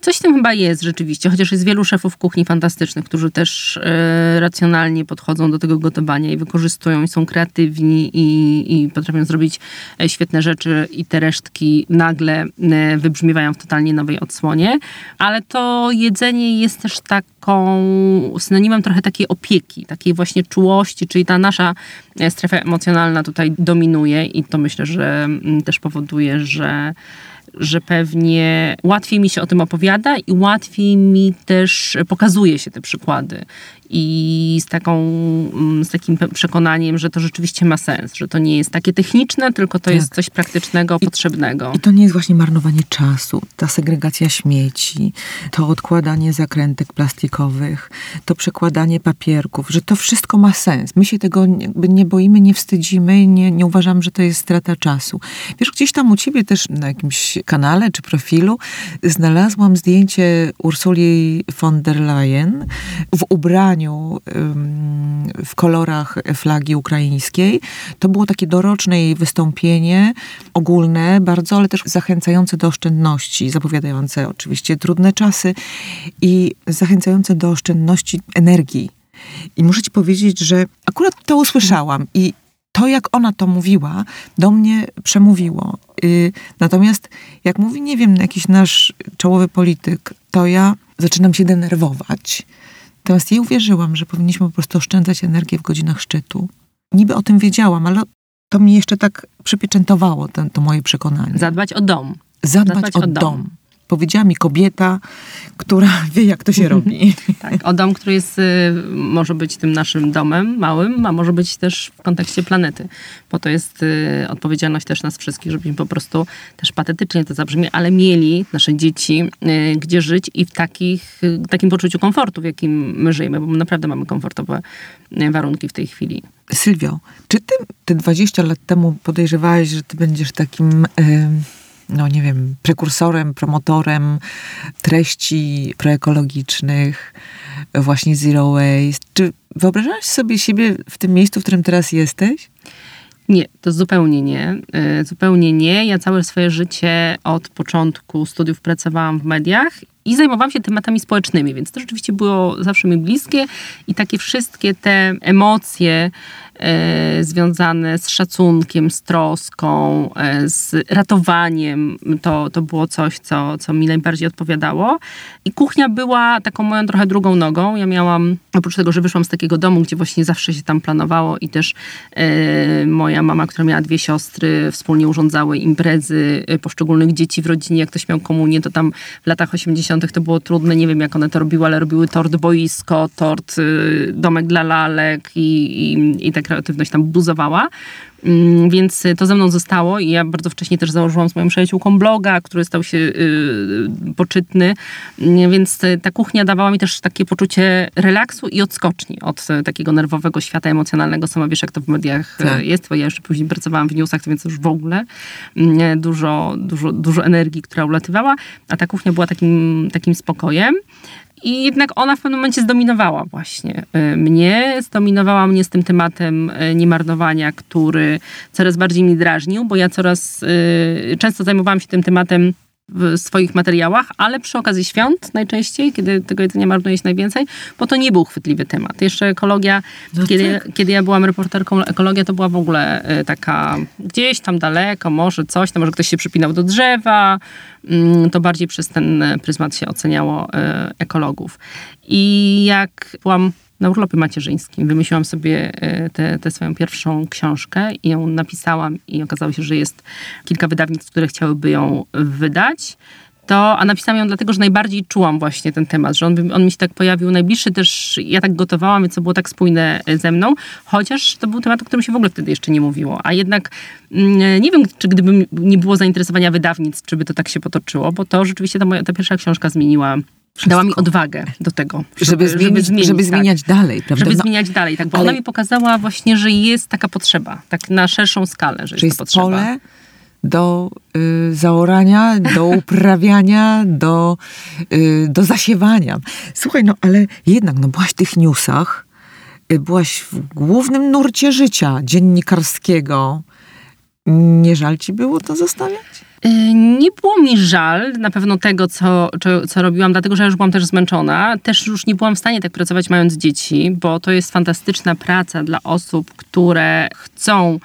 Coś w tym chyba jest rzeczywiście, chociaż jest wielu szefów kuchni fantastycznych, którzy też y, racjonalnie podchodzą do tego gotowania i wykorzystują, i są kreatywni i, i potrafią zrobić świetne rzeczy i te resztki nagle y, wybrzmiewają w totalnie nowej odsłonie, ale to jedzenie jest też taką synonimem trochę takiej opieki, takiej właśnie czułości, czyli ta nasza strefa emocjonalna tutaj dominuje i to myślę, że y, też powoduje, że że pewnie łatwiej mi się o tym opowiada i łatwiej mi też pokazuje się te przykłady. i z, taką, z takim przekonaniem, że to rzeczywiście ma sens, że to nie jest takie techniczne, tylko to tak. jest coś praktycznego, I, potrzebnego. I to nie jest właśnie marnowanie czasu, ta segregacja śmieci, to odkładanie zakrętek plastikowych, to przekładanie papierków, że to wszystko ma sens. My się tego jakby nie boimy, nie wstydzimy, nie, nie uważamy, że to jest strata czasu. Wiesz, gdzieś tam u ciebie też na jakimś kanale czy profilu znalazłam zdjęcie Ursuli von der Leyen w ubraniu w kolorach flagi ukraińskiej. To było takie doroczne jej wystąpienie, ogólne bardzo, ale też zachęcające do oszczędności, zapowiadające oczywiście trudne czasy i zachęcające do oszczędności energii. I muszę ci powiedzieć, że akurat to usłyszałam i to, jak ona to mówiła, do mnie przemówiło. Yy, natomiast, jak mówi, nie wiem, jakiś nasz czołowy polityk, to ja zaczynam się denerwować. Natomiast jej uwierzyłam, że powinniśmy po prostu oszczędzać energię w godzinach szczytu. Niby o tym wiedziałam, ale to mnie jeszcze tak przypieczętowało, ten, to moje przekonanie. Zadbać o dom. Zadbać, Zadbać o, o dom. dom. Powiedziała mi kobieta, która wie, jak to się robi. Tak, o dom, który jest, może być tym naszym domem małym, a może być też w kontekście planety, bo to jest odpowiedzialność też nas wszystkich, żebyśmy po prostu, też patetycznie to zabrzmi, ale mieli nasze dzieci gdzie żyć i w takich, takim poczuciu komfortu, w jakim my żyjemy, bo my naprawdę mamy komfortowe warunki w tej chwili. Sylwio, czy ty te dwadzieścia lat temu podejrzewałaś, że ty będziesz takim... Yy... no nie wiem, prekursorem, promotorem treści proekologicznych, właśnie Zero Waste. Czy wyobrażałaś sobie siebie w tym miejscu, w którym teraz jesteś? Nie, to zupełnie nie. Zupełnie nie. Ja całe swoje życie od początku studiów pracowałam w mediach i zajmowałam się tematami społecznymi, więc to rzeczywiście było zawsze mi bliskie i takie wszystkie te emocje e, związane z szacunkiem, z troską, e, z ratowaniem, to, to było coś, co, co mi najbardziej odpowiadało. I kuchnia była taką moją trochę drugą nogą. Ja miałam, oprócz tego, że wyszłam z takiego domu, gdzie właśnie zawsze się tam planowało i też e, moja mama, która miała dwie siostry, wspólnie urządzały imprezy poszczególnych dzieci w rodzinie. Jak ktoś miał komunię, to tam w latach osiemdziesiątych to było trudne, nie wiem jak one to robiły, ale robiły tort boisko, tort y, domek dla lalek i, i, i ta kreatywność tam buzowała. Mm, więc to ze mną zostało i ja bardzo wcześnie też założyłam z moją przyjaciółką bloga, który stał się y, poczytny, y, więc ta kuchnia dawała mi też takie poczucie relaksu i odskoczni od takiego nerwowego świata emocjonalnego. Sama wiesz, jak to w mediach tak. jest, bo ja jeszcze później pracowałam w newsach, to więc już w ogóle y, dużo, dużo, dużo energii, która ulatywała, a ta kuchnia była takim, takim spokojem. I jednak ona w pewnym momencie zdominowała właśnie mnie, zdominowała mnie z tym tematem niemarnowania, który coraz bardziej mnie drażnił, bo ja coraz y, często zajmowałam się tym tematem w swoich materiałach, ale przy okazji świąt najczęściej, kiedy tego jedzenia marnuje się najwięcej, bo to nie był chwytliwy temat. Jeszcze ekologia, no kiedy, tak. kiedy ja byłam reporterką, ekologia to była w ogóle taka gdzieś tam daleko, może coś, no może ktoś się przypinał do drzewa, to bardziej przez ten pryzmat się oceniało ekologów. I jak byłam na urlopie macierzyńskim, wymyśliłam sobie tę swoją pierwszą książkę i ją napisałam i okazało się, że jest kilka wydawnictw, które chciałyby ją wydać. To, a napisałam ją dlatego, że najbardziej czułam właśnie ten temat, że on, on mi się tak pojawił najbliższy też, ja tak gotowałam, więc to było tak spójne ze mną, chociaż to był temat, o którym się w ogóle wtedy jeszcze nie mówiło, a jednak nie wiem, czy gdyby nie było zainteresowania wydawnictw, czy by to tak się potoczyło, bo to rzeczywiście ta, moja, ta pierwsza książka zmieniła Wszystko. Dała mi odwagę do tego, żeby, żeby, zmienić, żeby, zmienić, żeby tak. zmieniać dalej, prawda? Żeby no, zmieniać dalej, tak, bo ale... ona mi pokazała właśnie, że jest taka potrzeba, tak na szerszą skalę, że jest, jest to potrzeba. Pole do y, zaorania, do uprawiania, do, y, do zasiewania. Słuchaj, no ale jednak, no byłaś w tych newsach, y, byłaś w głównym nurcie życia dziennikarskiego. Nie żal ci było to zostawiać? Nie było mi żal na pewno tego, co, co, co robiłam, dlatego że ja już byłam też zmęczona. Też już nie byłam w stanie tak pracować mając dzieci, bo to jest fantastyczna praca dla osób, które chcą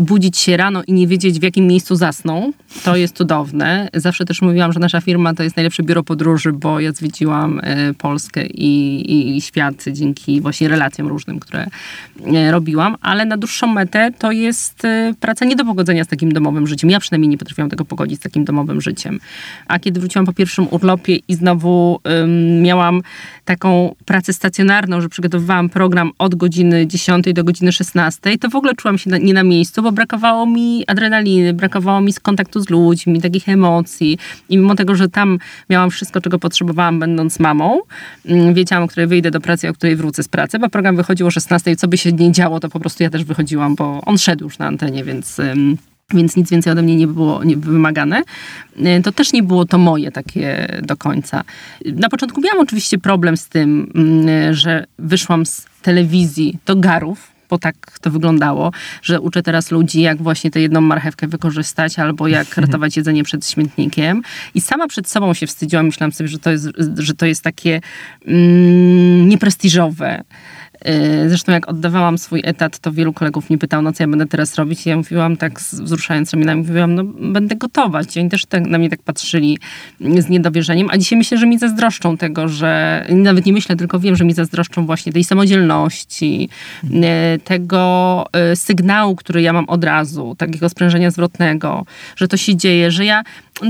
budzić się rano i nie wiedzieć, w jakim miejscu zasną. To jest cudowne. Zawsze też mówiłam, że nasza firma to jest najlepsze biuro podróży, bo ja zwiedziłam Polskę i, i, i świat dzięki właśnie relacjom różnym, które robiłam, ale na dłuższą metę to jest praca nie do pogodzenia z takim domowym życiem. Ja przynajmniej nie potrafiłam tego pogodzić z takim domowym życiem. A kiedy wróciłam po pierwszym urlopie i znowu ym, miałam taką pracę stacjonarną, że przygotowywałam program od godziny dziesiątej do godziny szesnastej, to w ogóle czułam się na, nie na miejscu, bo brakowało mi adrenaliny, brakowało mi kontaktu z ludźmi, takich emocji. I mimo tego, że tam miałam wszystko, czego potrzebowałam będąc mamą, ym, wiedziałam, o której wyjdę do pracy, o której wrócę z pracy, bo program wychodził o szesnastej i co by się nie działo, to po prostu ja też wychodziłam, bo on szedł już na antenie, więc... Ym, Więc nic więcej ode mnie nie było nie wymagane. To też nie było to moje takie do końca. Na początku miałam oczywiście problem z tym, że wyszłam z telewizji do garów, bo tak to wyglądało, że uczę teraz ludzi, jak właśnie tę jedną marchewkę wykorzystać, albo jak ratować jedzenie przed śmietnikiem. I sama przed sobą się wstydziłam, myślałam sobie, że to jest, że to jest takie mm, nieprestiżowe. Zresztą jak oddawałam swój etat, to wielu kolegów mnie pytało, no co ja będę teraz robić? I ja mówiłam tak, wzruszając ramionami, mówiłam, no będę gotować. I oni też tak, na mnie tak patrzyli z niedowierzeniem. A dzisiaj myślę, że mi zazdroszczą tego, że... Nawet nie myślę, tylko wiem, że mi zazdroszczą właśnie tej samodzielności, tego sygnału, który ja mam od razu, takiego sprężenia zwrotnego, że to się dzieje, że ja...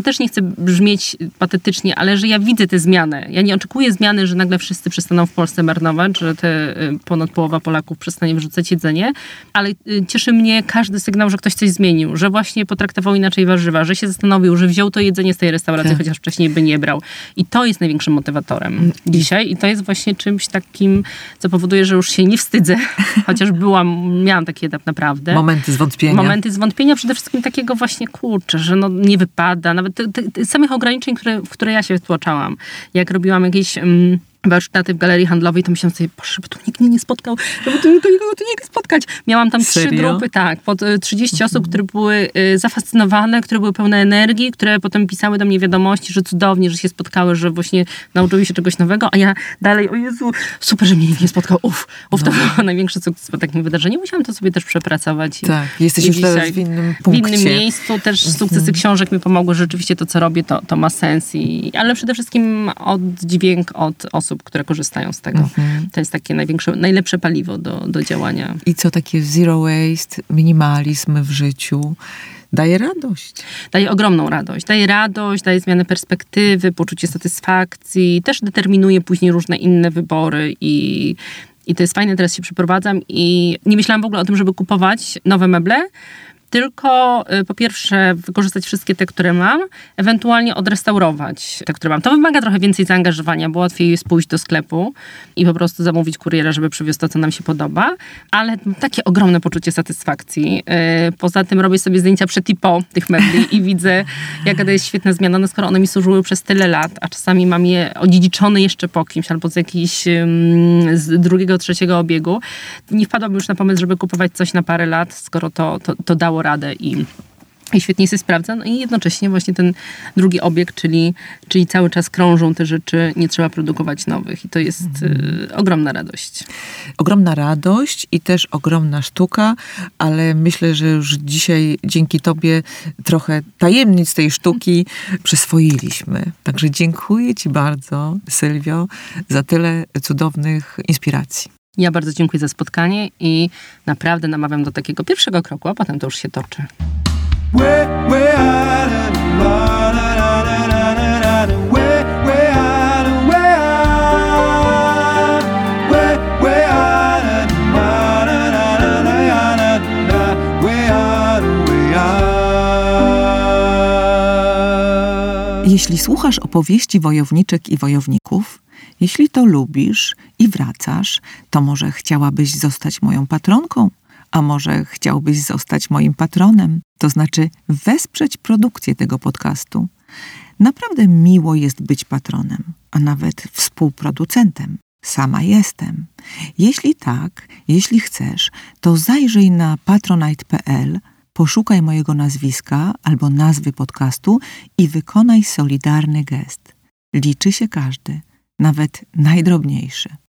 Też nie chcę brzmieć patetycznie, ale że ja widzę tę zmianę. Ja nie oczekuję zmiany, że nagle wszyscy przestaną w Polsce marnować, że te ponad połowa Polaków przestanie wyrzucać jedzenie, ale cieszy mnie każdy sygnał, że ktoś coś zmienił, że właśnie potraktował inaczej warzywa, że się zastanowił, że wziął to jedzenie z tej restauracji, tak, chociaż wcześniej by nie brał. I to jest największym motywatorem dzisiaj i to jest właśnie czymś takim, co powoduje, że już się nie wstydzę, chociaż byłam, miałam taki etap naprawdę. Momenty zwątpienia. Momenty zwątpienia, przede wszystkim takiego właśnie, kurczę, że no nie wypada, nawet te, te, te samych ograniczeń, które, w które ja się wtłaczałam. Jak robiłam jakieś mm, warsztaty w galerii handlowej, to myślałam sobie, proszę, by tu nikt mnie nie spotkał, żeby tu nikogo tu nie spotkać. Miałam tam Serio? trzy grupy, tak, po trzydzieści mhm. osób, które były y, zafascynowane, które były pełne energii, które potem pisały do mnie wiadomości, że cudownie, że się spotkały, że właśnie nauczyły się czegoś nowego, a ja dalej, o Jezu, super, że mnie nikt nie spotkał, uff, uff, no. To był największy sukces po takim wydarzeniu. Musiałam to sobie też przepracować. I, tak, jesteś już teraz w innym punkcie. W innym miejscu, też sukcesy mhm. książek mi pomogły, rzeczywiście to, co robię, to, to ma sens, i, ale przede wszystkim oddźwięk od osób, które korzystają z tego. Mhm. To jest takie największe, najlepsze paliwo do, do działania. I co takie zero waste, minimalizm w życiu daje radość. Daje ogromną radość. Daje radość, daje zmianę perspektywy, poczucie satysfakcji, też determinuje później różne inne wybory i, i to jest fajne. Teraz się przeprowadzam i nie myślałam w ogóle o tym, żeby kupować nowe meble, tylko po pierwsze wykorzystać wszystkie te, które mam, ewentualnie odrestaurować te, które mam. To wymaga trochę więcej zaangażowania, bo łatwiej jest pójść do sklepu i po prostu zamówić kuriera, żeby przywiózł to, co nam się podoba, ale takie ogromne poczucie satysfakcji. Poza tym robię sobie zdjęcia przed i po tych mebli i widzę, jaka to jest świetna zmiana, no skoro one mi służyły przez tyle lat, a czasami mam je odziedziczone jeszcze po kimś albo z jakiejś z drugiego, trzeciego obiegu. Nie wpadłabym już na pomysł, żeby kupować coś na parę lat, skoro to, to, to dało radę i, i świetnie się sprawdza. No i jednocześnie właśnie ten drugi obieg, czyli, czyli cały czas krążą te rzeczy, nie trzeba produkować nowych i to jest y, ogromna radość. Ogromna radość i też ogromna sztuka, ale myślę, że już dzisiaj dzięki tobie trochę tajemnic tej sztuki przyswoiliśmy. Także dziękuję ci bardzo, Sylwio, za tyle cudownych inspiracji. Ja bardzo dziękuję za spotkanie i naprawdę namawiam do takiego pierwszego kroku, a potem to już się toczy. Jeśli słuchasz opowieści wojowniczek i wojowników, jeśli to lubisz i wracasz, to może chciałabyś zostać moją patronką, a może chciałbyś zostać moim patronem, to znaczy wesprzeć produkcję tego podcastu. Naprawdę miło jest być patronem, a nawet współproducentem. Sama jestem. Jeśli tak, jeśli chcesz, to zajrzyj na patronite kropka pe el, poszukaj mojego nazwiska albo nazwy podcastu i wykonaj solidarny gest. Liczy się każdy, nawet najdrobniejszy.